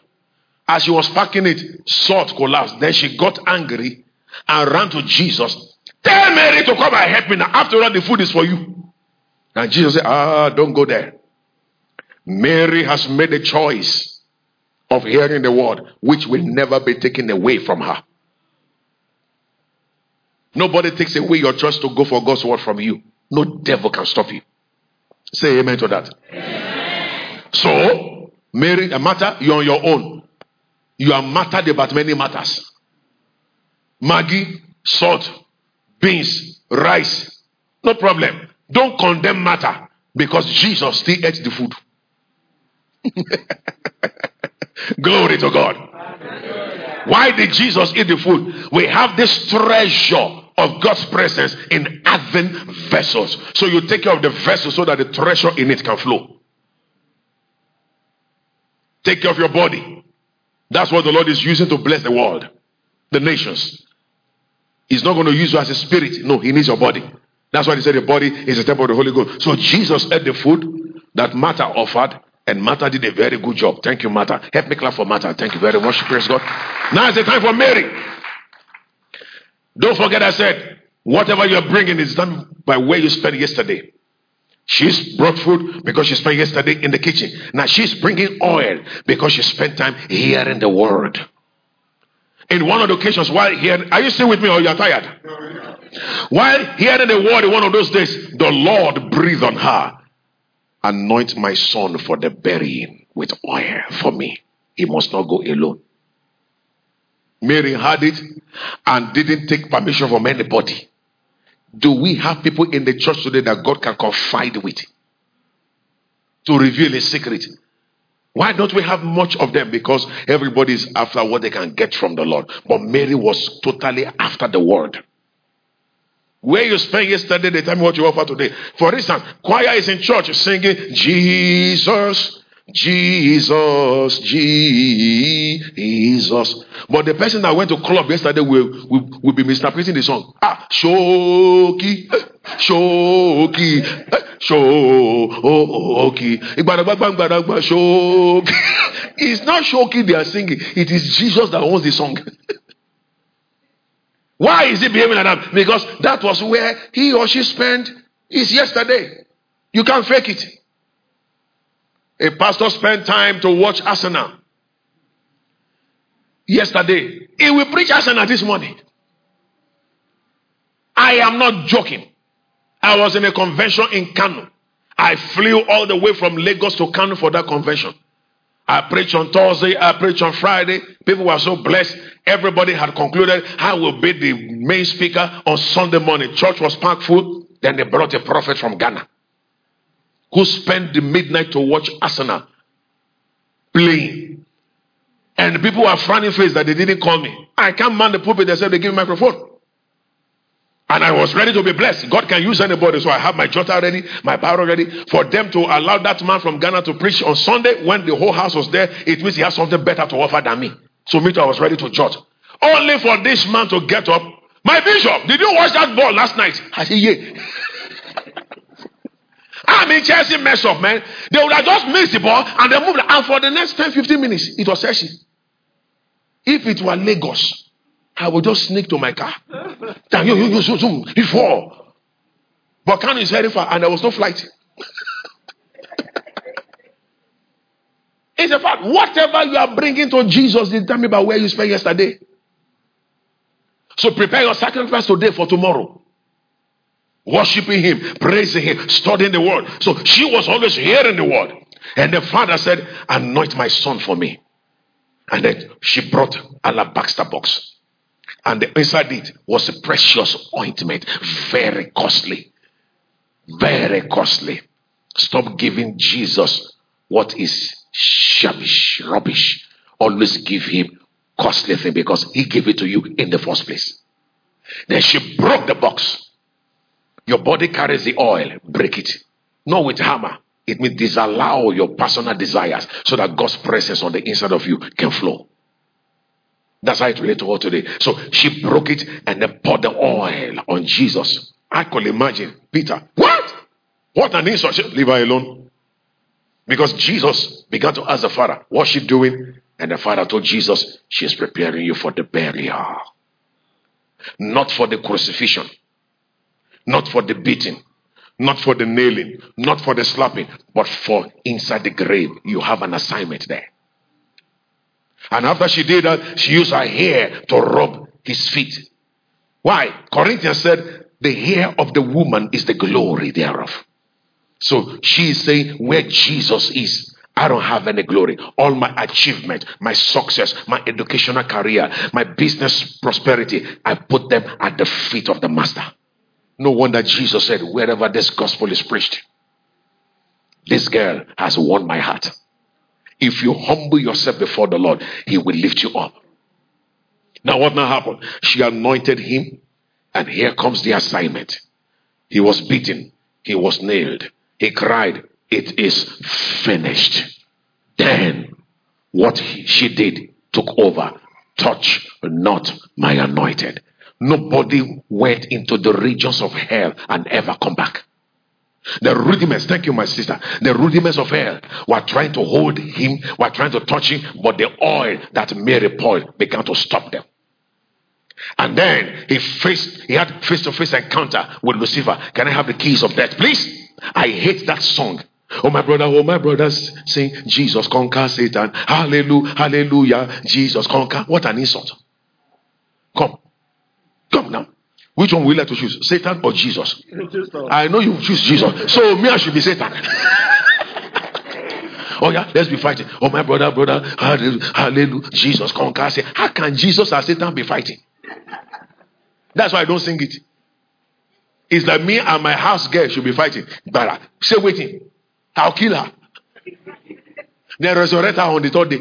As she was packing it, salt collapsed. Then she got angry and ran to Jesus. Tell Mary to come and help me now. After all, the food is for you. And Jesus said, ah, don't go there. Mary has made a choice of hearing the word, which will never be taken away from her. Nobody takes away your choice to go for God's word from you. No devil can stop you. Say amen to that. Amen. So, Mary, Martha, you're on your own. You are mattered about many matters. Maggie, salt, beans, rice. No problem. Don't condemn matter, because Jesus still ate the food. Glory to God. Why did Jesus eat the food? We have this treasure of God's presence in earthen vessels. So you take care of the vessel so that the treasure in it can flow. Take care of your body. That's what the Lord is using to bless the world, the nations. He's not going to use you as a spirit. No, he needs your body. That's why he said the body is a temple of the Holy Ghost. So Jesus ate the food that Martha offered, and Martha did a very good job. Thank you, Martha. Help me clap for Martha. Thank you very much. Praise God. Now is the time for Mary. Don't forget I said, whatever you're bringing is done by where you spent yesterday. She's brought food because she spent yesterday in the kitchen. Now she's bringing oil because she spent time hearing the word. In one of the occasions, while hearing, are you still with me or you're tired? While hearing the word in one of those days, the Lord breathed on her. Anoint my son for the burying with oil for me. He must not go alone. Mary had it and didn't take permission from anybody. Do we have people in the church today that God can confide with to reveal his secret? Why don't we have much of them? Because everybody is after what they can get from the Lord. But Mary was totally after the word. Where you spent yesterday, they tell me what you offer today. For instance, choir is in church singing, Jesus, Jesus, Jesus. But the person that went to club yesterday will, will, will be misinterpreting the song. Ah, Shoki, Shoki, Shoki. It's not Shoki they are singing. It is Jesus that owns the song. Why is he behaving like that? Because that was where he or she spent his yesterday. You can't fake it. A pastor spent time to watch Arsenal yesterday. He will preach Arsenal this morning. I am not joking. I was in a convention in Kano. I flew all the way from Lagos to Kano for that convention. I preached on Thursday. I preached on Friday. People were so blessed. Everybody had concluded, I will be the main speaker on Sunday morning. Church was packed full. Then they brought a prophet from Ghana who spent the midnight to watch Arsenal playing. And the people were frowning face that they didn't call me. I can't man the pulpit. They said they give me microphone. And I was ready to be blessed. God can use anybody. So I have my jota ready, my barrel ready. For them to allow that man from Ghana to preach on Sunday when the whole house was there, it means he has something better to offer than me. So me too, I was ready to judge. Only for this man to get up. My bishop, did you watch that ball last night? I said, yeah. I mean, Chelsea mess up, man. They would have just missed the ball and they moved. And for the next ten to fifteen minutes, it was Chelsea. If it were Lagos, I will just sneak to my car. You, you, you, zoom, before. But Kano is very far, and there was no flight. It's a fact. Whatever you are bringing to Jesus, determine about where you spent yesterday. So prepare your sacrifice today for tomorrow. Worshipping Him, praising Him, studying the Word. So she was always hearing the Word. And the father said, anoint my son for me. And then she brought a alabaster box. And the inside it was a precious ointment. Very costly. Very costly. Stop giving Jesus what is shabbish, rubbish. Always give him costly thing because he gave it to you in the first place. Then she broke the box. Your body carries the oil. Break it. Not with hammer. It means disallow your personal desires so that God's presence on the inside of you can flow. That's how it relates to her today. So she broke it and then poured the oil on Jesus. I could imagine Peter. What? What an insult. She, leave her alone. Because Jesus began to ask the father, what's she doing? And the father told Jesus, she's preparing you for the burial. Not for the crucifixion. Not for the beating. Not for the nailing. Not for the slapping. But for inside the grave. You have an assignment there. And after she did that, she used her hair to rub his feet. Why? Corinthians said, the hair of the woman is the glory thereof. So she is saying, where Jesus is, I don't have any glory. All my achievement, my success, my educational career, my business prosperity, I put them at the feet of the master. No wonder Jesus said, wherever this gospel is preached, this girl has won my heart. If you humble yourself before the Lord, He will lift you up. Now what now happened? She anointed him, and here comes the assignment. He was beaten. He was nailed. He cried, it is finished. Then what he, she did took over. Touch not my anointed. Nobody went into the regions of hell and ever come back. The rudiments, thank you my sister, the rudiments of hell were trying to hold him, were trying to touch him, but the oil that Mary poured began to stop them. And then he faced, he had face-to-face encounter with Lucifer. Can I have the keys of death, please? I hate that song. Oh my brother, oh my brothers, sing Jesus conquer Satan. Hallelujah, hallelujah, Jesus conquer. What an insult. Come, come now. Which one will you like to choose? Satan or Jesus? I know you choose Jesus. So me, I should be Satan. Oh yeah, let's be fighting. Oh my brother, brother, hallelujah, hallelujah. Jesus conquer. How can Jesus and Satan be fighting? That's why I don't sing it. It's like me and my house girl should be fighting. But stay waiting. I'll kill her. Then resurrect her on the third day.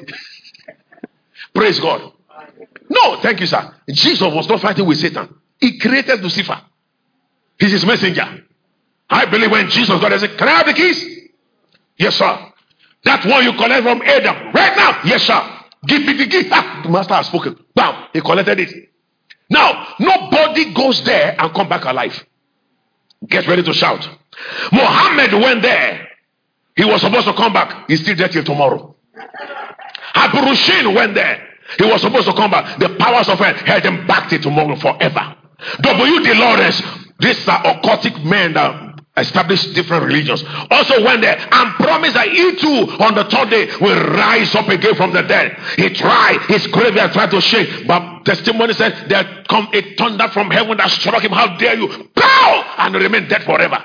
Praise God. No, thank you, sir. Jesus was not fighting with Satan. He created Lucifer. He's his messenger. I believe when Jesus got it, he said, can I have the keys? Yes, sir. That one you collect from Adam right now? Yes, sir. Give me the key. Ah, the master has spoken. Bam, he collected it. Now, nobody goes there and come back alive. Get ready to shout. Muhammad went there. He was supposed to come back. He's still there till tomorrow. Abu Rushin went there. He was supposed to come back. The powers of hell held him back till tomorrow forever. W D Lawrence, these are occultic men that established different religions, also went there and promised that he too on the third day will rise up again from the dead. He tried, his graveyard tried to shake, but testimony says there come a thunder from heaven that struck him. How dare you? Pow! And remain dead forever.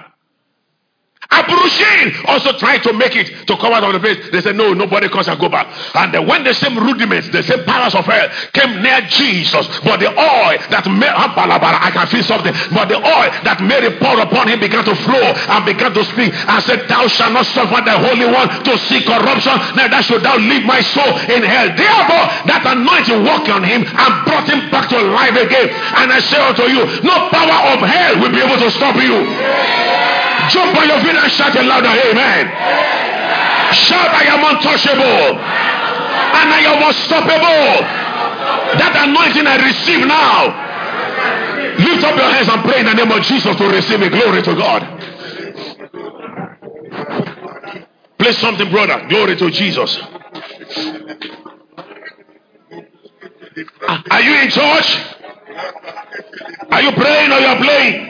Abu Rushin also tried to make it to come out of the place. They said, no, nobody comes and go back. And then when the same rudiments, the same powers of hell came near Jesus, but the oil that made, I can feel something, but the oil that Mary poured upon him began to flow and began to speak and said, thou shalt not suffer the Holy One to see corruption, neither shalt thou leave my soul in hell. Therefore, that anointing walked on him and brought him back to life again. And I say unto you, no power of hell will be able to stop you. Yeah. Jump on your feet and shout it louder. Amen. Amen. Shout, I am untouchable. And I am unstoppable. That anointing I receive now. Lift up your hands and pray in the name of Jesus to receive it. Glory to God. Play something, brother. Glory to Jesus. Are you in church? Are you praying or you are playing?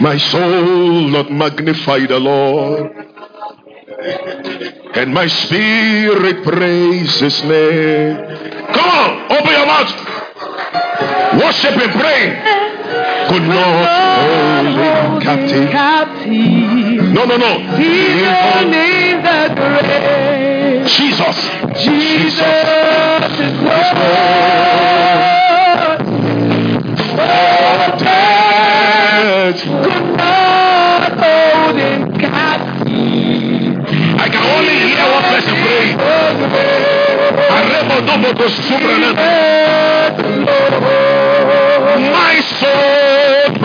My soul doth magnify the Lord, and my spirit praise his name. Come on, open your mouth, worship and pray. Could not hold him captive. No, no, no. He's the name that prays. Jesus. Jesus is Lord. My soul,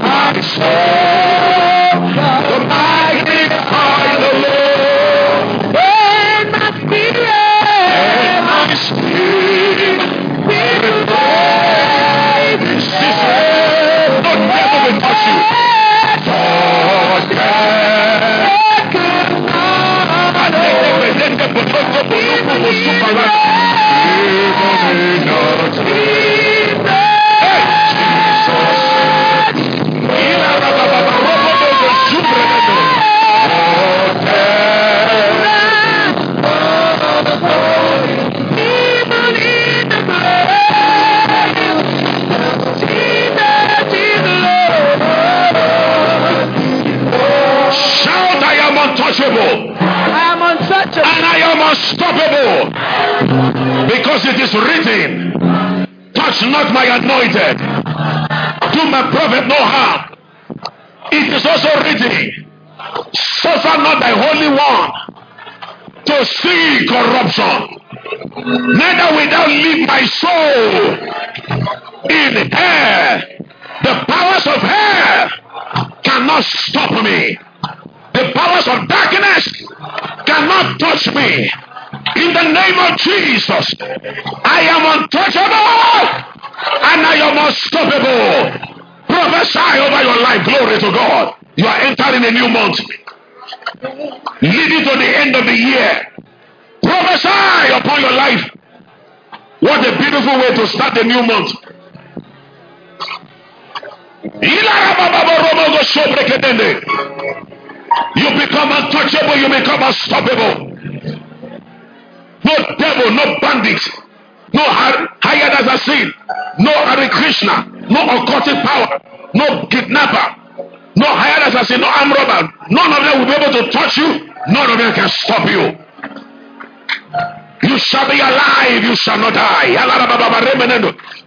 my soul, the magnify the Lord, and my spirit, and my spirit, will praise His name. The devil will touch you. Forget. Unstoppable, because it is written, touch not my anointed, do my prophet no harm. It is also written, suffer not thy holy one to see corruption, neither wilt thou leave my soul in hell. The powers of hell cannot stop me. The powers of darkness cannot touch me. In the name of Jesus, I am untouchable and I am unstoppable. Prophesy over your life. Glory to God. You are entering a new month, leading to the end of the year. Prophesy upon your life. What a beautiful way to start a new month. You become untouchable, you become unstoppable. No devil, no bandit, no higher as a sin, no Hare Krishna, no occultic power, no kidnapper, no higher as a sin, no arm robber. None of them will be able to touch you. None of them can stop you. You shall be alive, you shall not die.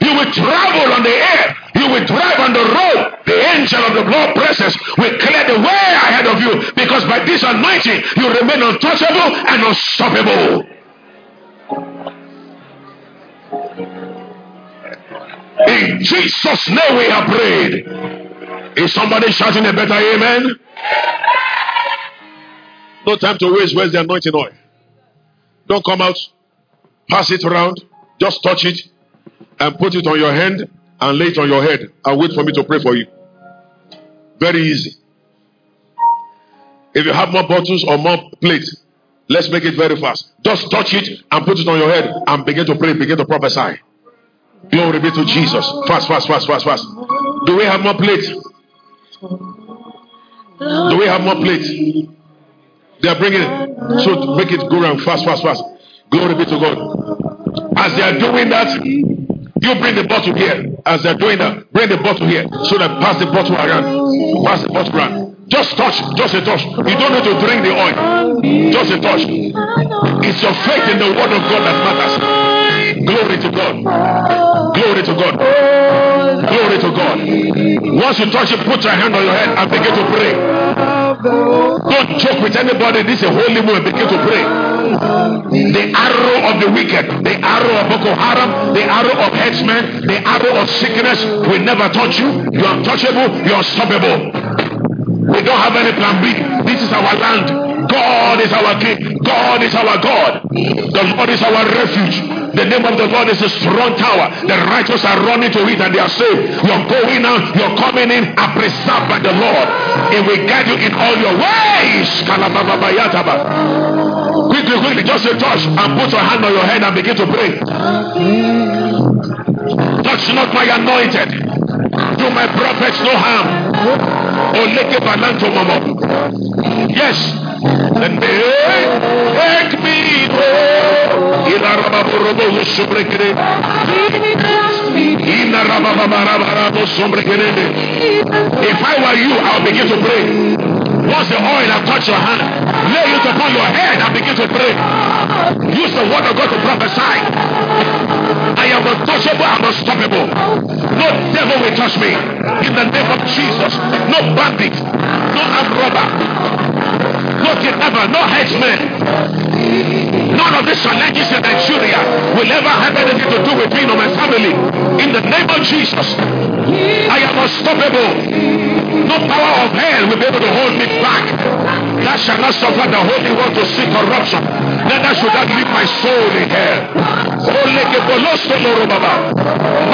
You will travel on the air, you will drive on the road. The angel of the Lord presence will clear the way ahead of you, because by this anointing you remain untouchable and unstoppable. In Jesus' name we have prayed. Is somebody shouting a better amen? No time to waste. Where's the anointing oil? Don't come out. Pass it around. Just touch it and put it on your hand and lay it on your head and wait for me to pray for you. Very easy. If you have more bottles or more plates, let's make it very fast. Just touch it and put it on your head and begin to pray, begin to prophesy. Glory be to Jesus. Fast, fast, fast, fast, fast. Do we have more plates? Do we have more plates? They are bringing it. So make it go round fast, fast, fast. Glory be to God. As they are doing that, you bring the bottle here. As they are doing that, bring the bottle here. So that pass the bottle around. Pass the bottle around. Just touch, just a touch. You don't need to drink the oil. Just a touch. It's your faith in the word of God that matters. Glory to God. Glory to God. Glory to God. Once you touch it, put your hand on your head and begin to pray. Don't joke with anybody. This is a holy moment. Begin to pray. The arrow of the wicked, the arrow of Boko Haram, the arrow of headsmen, the arrow of sickness will never touch you. You are untouchable. You are unstoppable. We don't have any plan B. This is our land. God is our King. God is our God. The Lord is our refuge. The name of the Lord is a strong tower. The righteous are running to it and they are saved. You're going out, you're coming in, are preserved by the Lord. It will guide you in all your ways. Quickly, quickly, just a touch and put your hand on your head and begin to pray. Touch not my anointed. Do my prophets no harm. Yes. And they take me home. If I were you, I'll begin to pray. Once the oil has touched your hand, lay it upon your head and begin to pray. Use the word of God to prophesy. I am untouchable and unstoppable. No devil will touch me. In the name of Jesus. No bandit. No armed robber. No kidnapper. No headsman. None of these challenges in Nigeria will ever have anything to do with me or my family. In the name of Jesus. I am unstoppable. No power of hell will be able to hold me back. That shall not suffer the Holy One to see corruption. Neither should that leave my soul in hell. My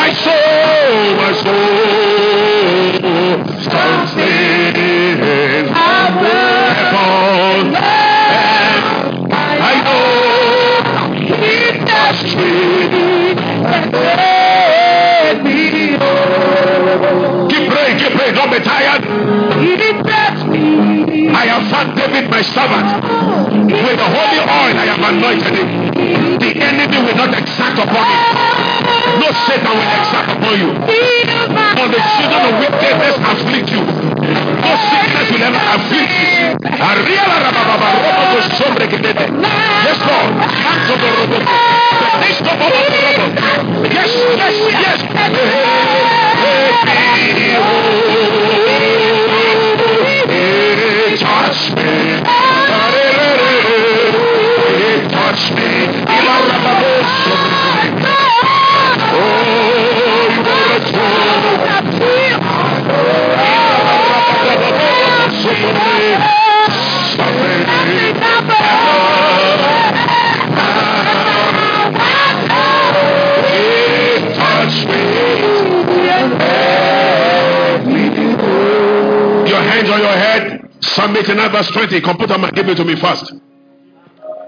soul, my soul, stands in heaven, and I know He does me. Keep praying, keep praying, don't be tired. I have found David, my servant, with the holy oil I have anointed him. The enemy will not exact upon you. No Satan will exact upon you. For the children of wickedness afflict you. No sickness will ever afflict you. Yes, Lord. Yes, yes, yes. It touched me. It touched me. Psalm eighty-nine verse twenty. Computer man, give it to me fast.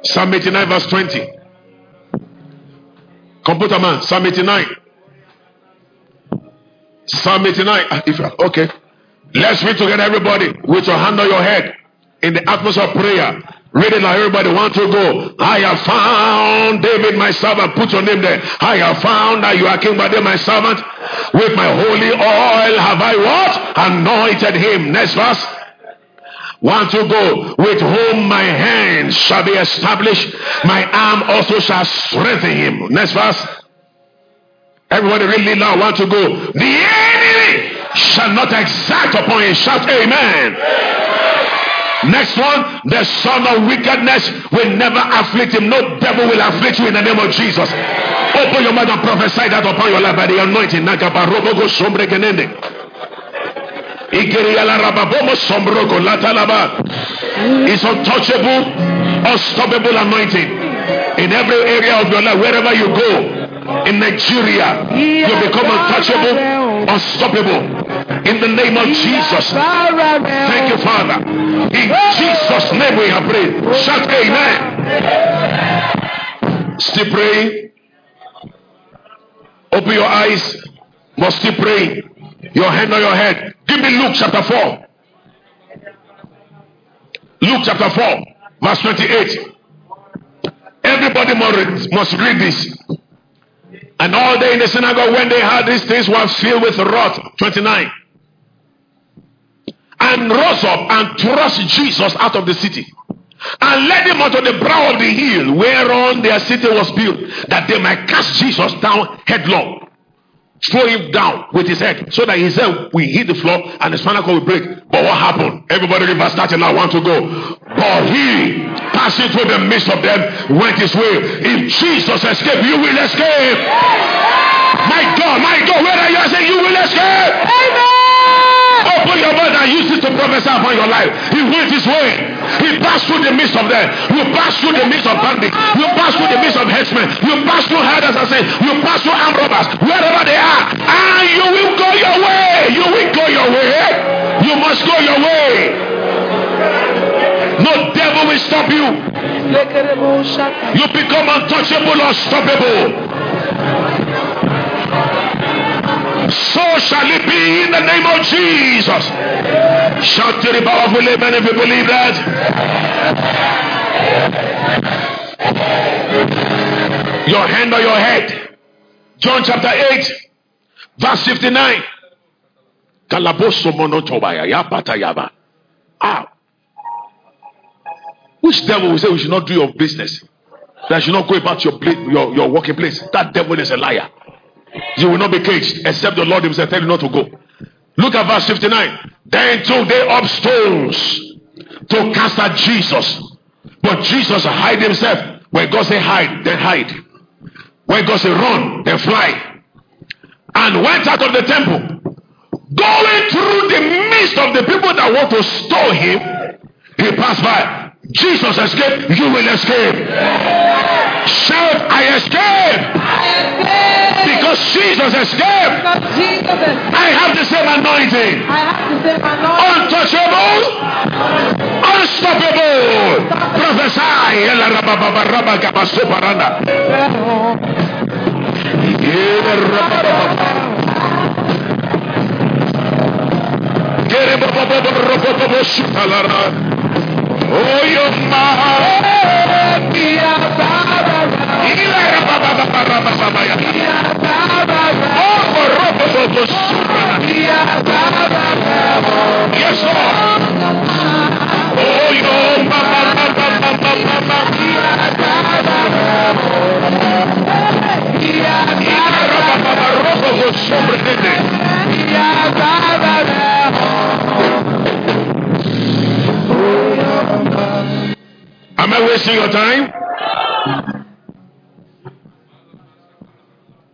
Psalm eighty-nine verse twenty. Computer man, Psalm eighty-nine. Psalm eighty-nine. If okay, let's read together, everybody, with your hand on your head in the atmosphere of prayer. Read it like everybody want to go. I have found David, my servant. Put your name there. I have found Ayo Akingbade, my servant. With my holy oil have I what? Anointed him. Next verse. Want to go, with whom my hand shall be established, my arm also shall strengthen him. Next verse. Everybody really now want to go. The enemy shall not exact upon him. Shout amen. Amen. Next one. The son of wickedness will never afflict him. No devil will afflict you in the name of Jesus. Amen. Open your mouth and prophesy that upon your life by the anointing. Nagabarobogo sombre genende. Igeriala rababomo sombrogo latalaba. It's untouchable, unstoppable anointing. In every area of your life, wherever you go. In Nigeria, you become untouchable, unstoppable. In the name of Jesus. Thank you, Father. In Jesus' name we have prayed. Shout amen. Still praying. Open your eyes, but still praying. Your hand on your head. Give me Luke chapter four. Luke chapter four, verse twenty-eight. Everybody must read this. And all day in the synagogue, when they heard these things, were filled with wrath. twenty-nine. And rose up and thrust Jesus out of the city, and led him unto the brow of the hill whereon their city was built, that they might cast Jesus down headlong, throw him down with his head, so that his head will hit the floor and his spinal cord will break. But what happened? Everybody read verse thirty. I want to go. But he, passing through the midst of them, went his way. If Jesus escaped, you will escape. Amen. My God, my God, whether you are saying you will escape. Amen. Open your mouth and use it to prophesy upon your life. He went his way. He passed through the midst of them. You pass through the midst of bandits. You pass through the midst of headsmen. You pass through herders and saints. You pass through armed robbers, wherever they are. And you will go your way. You will go your way. You must go your way. No devil will stop you. You become untouchable, unstoppable. So shall it be in the name of Jesus. Shout to the powerful amen if you believe that. Your hand on your head. John chapter eight, verse fifty-nine. Ah. Which devil will say we should not do your business? That should not go about your your, your working place. That devil is a liar. You will not be caged, except the Lord himself tell you not to go. Look at verse fifty-nine. Then took they up stones to cast at Jesus. But Jesus hid himself. When God say hide, then hide. When God say run, then fly. And went out of the temple, going through the midst of the people that want to stone him. He passed by. Jesus escaped. You will escape. Shout, I escaped. I escaped. Because Jesus escaped. Because Jesus escaped. I have the same anointing. I have the same anointing. Untouchable. Unstoppable. Unstoppable. Prophesy. Oh, your mama. Yes, Lord. Oh, yo, mama, mama, mama, mama. Am I wasting your time?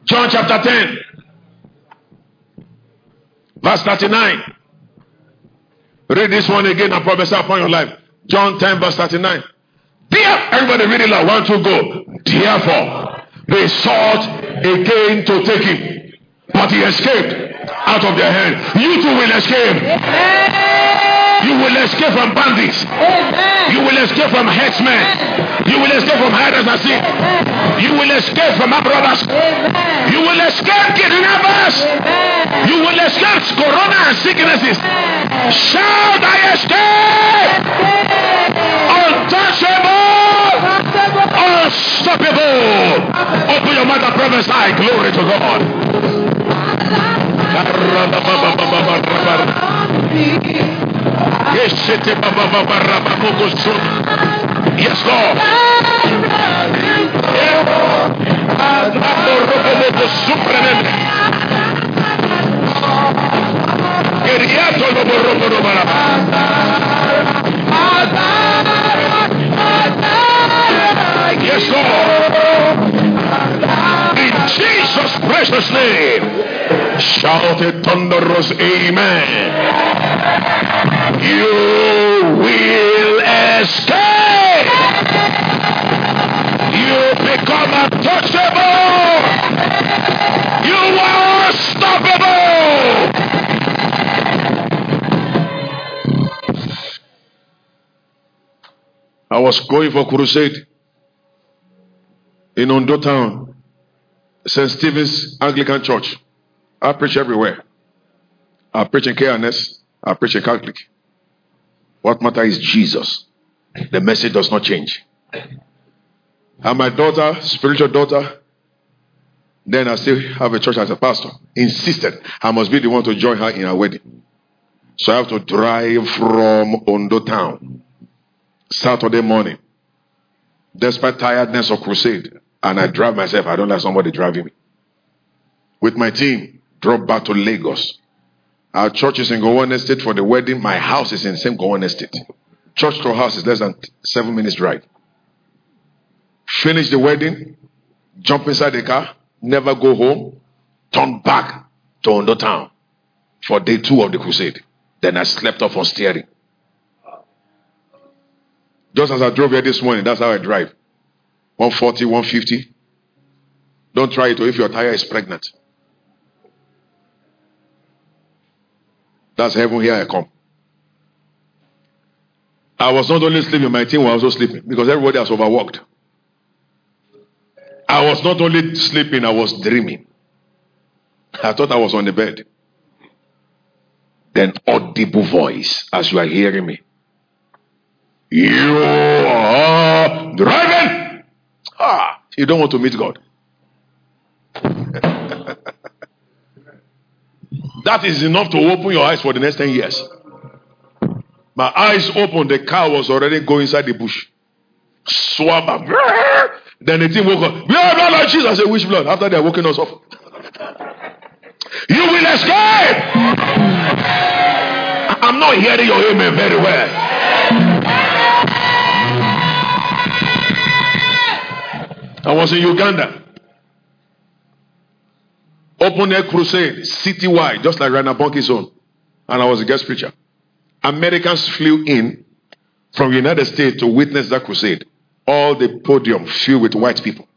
John chapter ten. Verse thirty-nine. Read this one again and prophesy upon your life. John ten, verse thirty-nine. Dear, everybody read it like one, two, go. Therefore, they sought again to take him, but he escaped out of their hand. You too will escape. Amen. You will escape from bandits. Amen. You will escape from headsmen. You will escape from hiders and sin. You will escape from our brothers. Amen. You will escape kidnappers. Amen. You will escape corona and sicknesses. Shout, I escape! Untouchable! Unstoppable! Open your mouth and prophesy. Glory to God. Yes, Lord. Yes, Lord. In Jesus' name. Shout a thunderous amen. You will escape. You become untouchable. You are unstoppable. I was going for crusade in Ondo Town, Saint Stephen's Anglican Church. I preach everywhere. I preach in K N S. I preach in Catholic. What matters is Jesus. The message does not change. And my daughter, spiritual daughter, then I still have a church as a pastor, insisted I must be the one to join her in her wedding. So I have to drive from Ondo Town Saturday morning, despite tiredness of crusade. And I drive myself. I don't like somebody driving me. With my team, drove back to Lagos. Our church is in Gowon Estate for the wedding. My house is in the same Gowon Estate. Church to house is less than seven minutes drive. Finish the wedding, jump inside the car, never go home, turn back to Ondo Town for day two of the crusade. Then I slept off on steering. Just as I drove here this morning, that's how I drive. one forty, one fifty. Don't try it, or if your tire is pregnant. That's heaven. Here I come. I was not only sleeping, my team was also sleeping because everybody has overworked. I was not only sleeping, I was dreaming. I thought I was on the bed. Then audible voice, as you are hearing me. You are driving. Ah, you don't want to meet God. That is enough to open your eyes for the next ten years. My eyes opened, the car was already going inside the bush. Swam up. Then the team woke up. We are not like Jesus. I said, which blood? After they are woken us up. You will escape. I'm not hearing your amen very well. I was in Uganda. Open air crusade, citywide, just like Rainer Bonnke's own. And I was a guest preacher. Americans flew in from the United States to witness that crusade. All the podium filled with white people.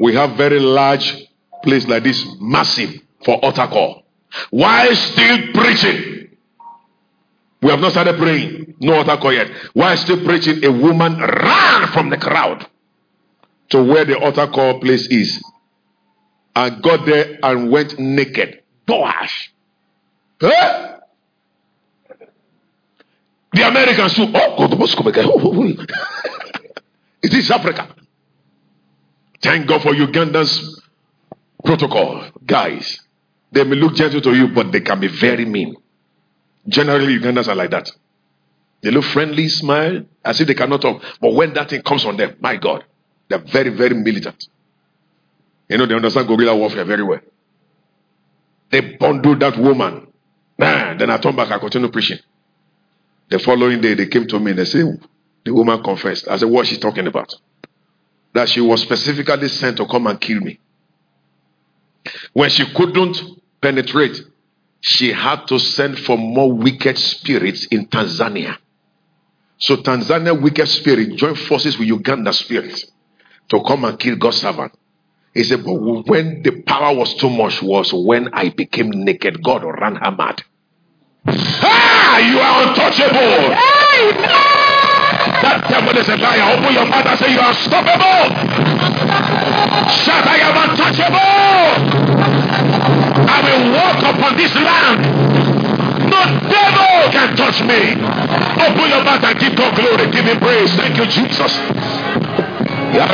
We have very large place like this, massive for altar call. Why still preaching? We have not started praying. No altar call yet. Why still preaching? A woman ran from the crowd to where the altar call place is, and got there and went naked. Boash. Huh? The Americans too. Oh, God, the it is Africa. Thank God for Uganda's protocol, guys. They may look gentle to you, but they can be very mean. Generally, Ugandans are like that. They look friendly, smile, as if they cannot talk. But when that thing comes on them, my God. They're very, very militant. You know, they understand guerrilla warfare very well. They bundled that woman. Nah, then I turned back, I continued preaching. The following day, they came to me and they said, the woman confessed. I said, what is she talking about? That she was specifically sent to come and kill me. When she couldn't penetrate, she had to send for more wicked spirits in Tanzania. So Tanzania wicked spirit joined forces with Uganda spirits to come and kill God's servant. He said, but when the power was too much was when I became naked. God ran her mad. Ah, you are untouchable. Hey, no. That devil is a liar. Open your mouth and say you are unstoppable. Shout, I am untouchable. I will walk upon this land. No devil can touch me. Open your mouth and give God glory. Give him praise. Thank you, Jesus. Yes,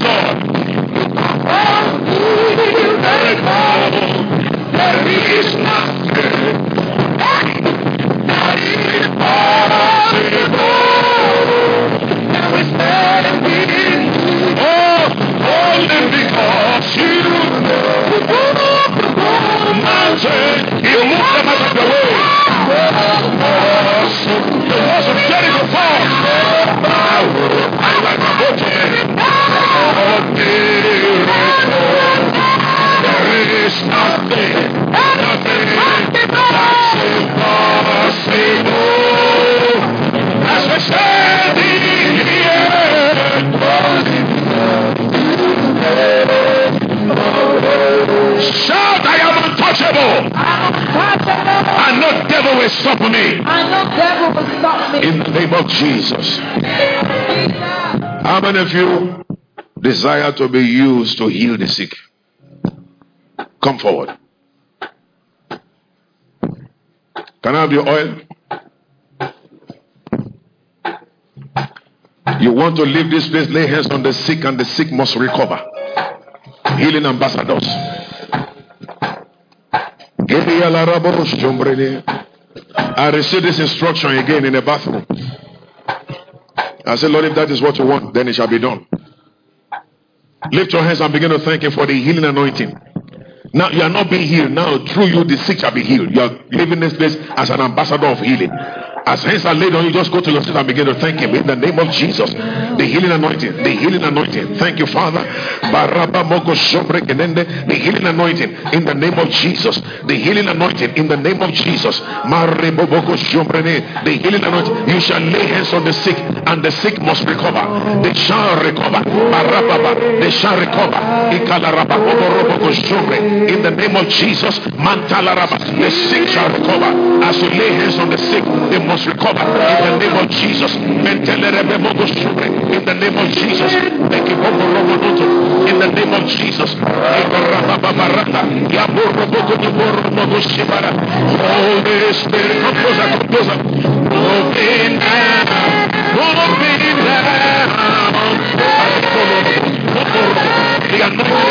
Lord. There is nothing that is impossible. There is nothing. Oh, only because you know. He will move them out of the way. stop me. And no devil will stop me. In the name of Jesus. How many of you desire to be used to heal the sick? Come forward. Can I have your oil? You want to leave this place, lay hands on the sick, and the sick must recover. Healing ambassadors. I received this instruction again in the bathroom. I said, Lord, if that is what you want, then it shall be done. Lift your hands and begin to thank him for the healing anointing. Now you are not being healed. Now through you the sick shall be healed. You are leaving this place as an ambassador of healing. As hands are laid on you, just go to your seat and begin to thank him in the name of Jesus. The healing anointing, the healing anointing. Thank you, Father. The healing anointing in the name of Jesus. The healing anointing in the name of Jesus. The healing anointing. You shall lay hands on the sick, and the sick must recover. They shall recover. They shall recover. In the name of Jesus. The sick shall recover. As you lay hands on the sick, they must recover in the name of Jesus. In the name of Jesus. In the name of Jesus. Holy Spirit, come closer, come closer. Open now, open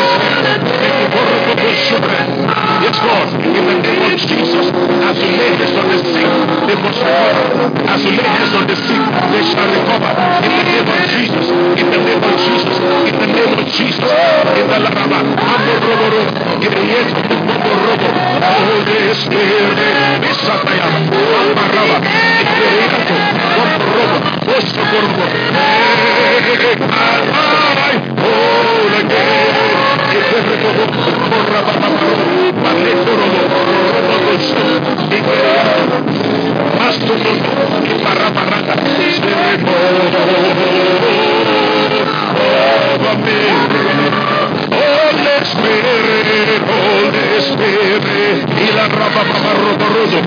now. The anointing is here. Yes, Lord, in the name of Jesus, as you lay hands on the sick, they must recover. As you lay hands on the sick, they shall recover. In the name of Jesus, in the name of Jesus, in the name of Jesus, in the Laraba, Ambo Roboro, in the yes of the Bobo Robo, Holy Spirit, Missataya, Ambaraba, in the Hikato, Bobo Robo, Bosso Gorbo, all again, Holy Spirit, Holy Spirit, y la rapa para roborroso.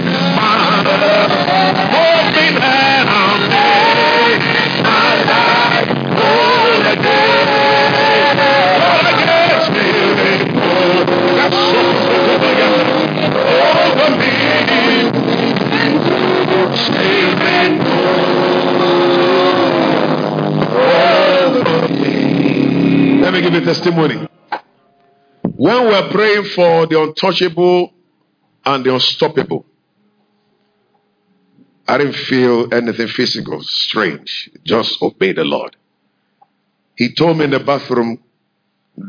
Open hand on me, my life, all again, all again, Spirit, over me, Spirit, over me. Let me give you a testimony. When we are praying for the untouchable and the unstoppable, I didn't feel anything physical, strange. Just obey the Lord. He told me in the bathroom,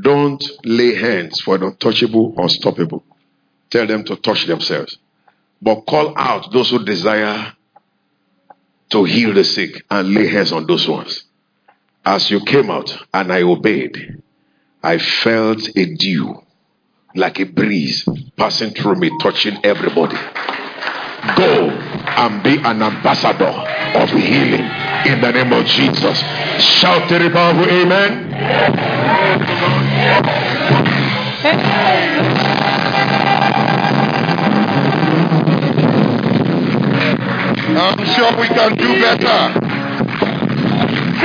don't lay hands for the untouchable, unstoppable. Tell them to touch themselves. But call out those who desire to heal the sick and lay hands on those ones. As you came out and I obeyed, I felt a dew, like a breeze, passing through me, touching everybody. Go and be an ambassador of healing in the name of Jesus. Shout to the Bible, amen. I'm sure we can do better.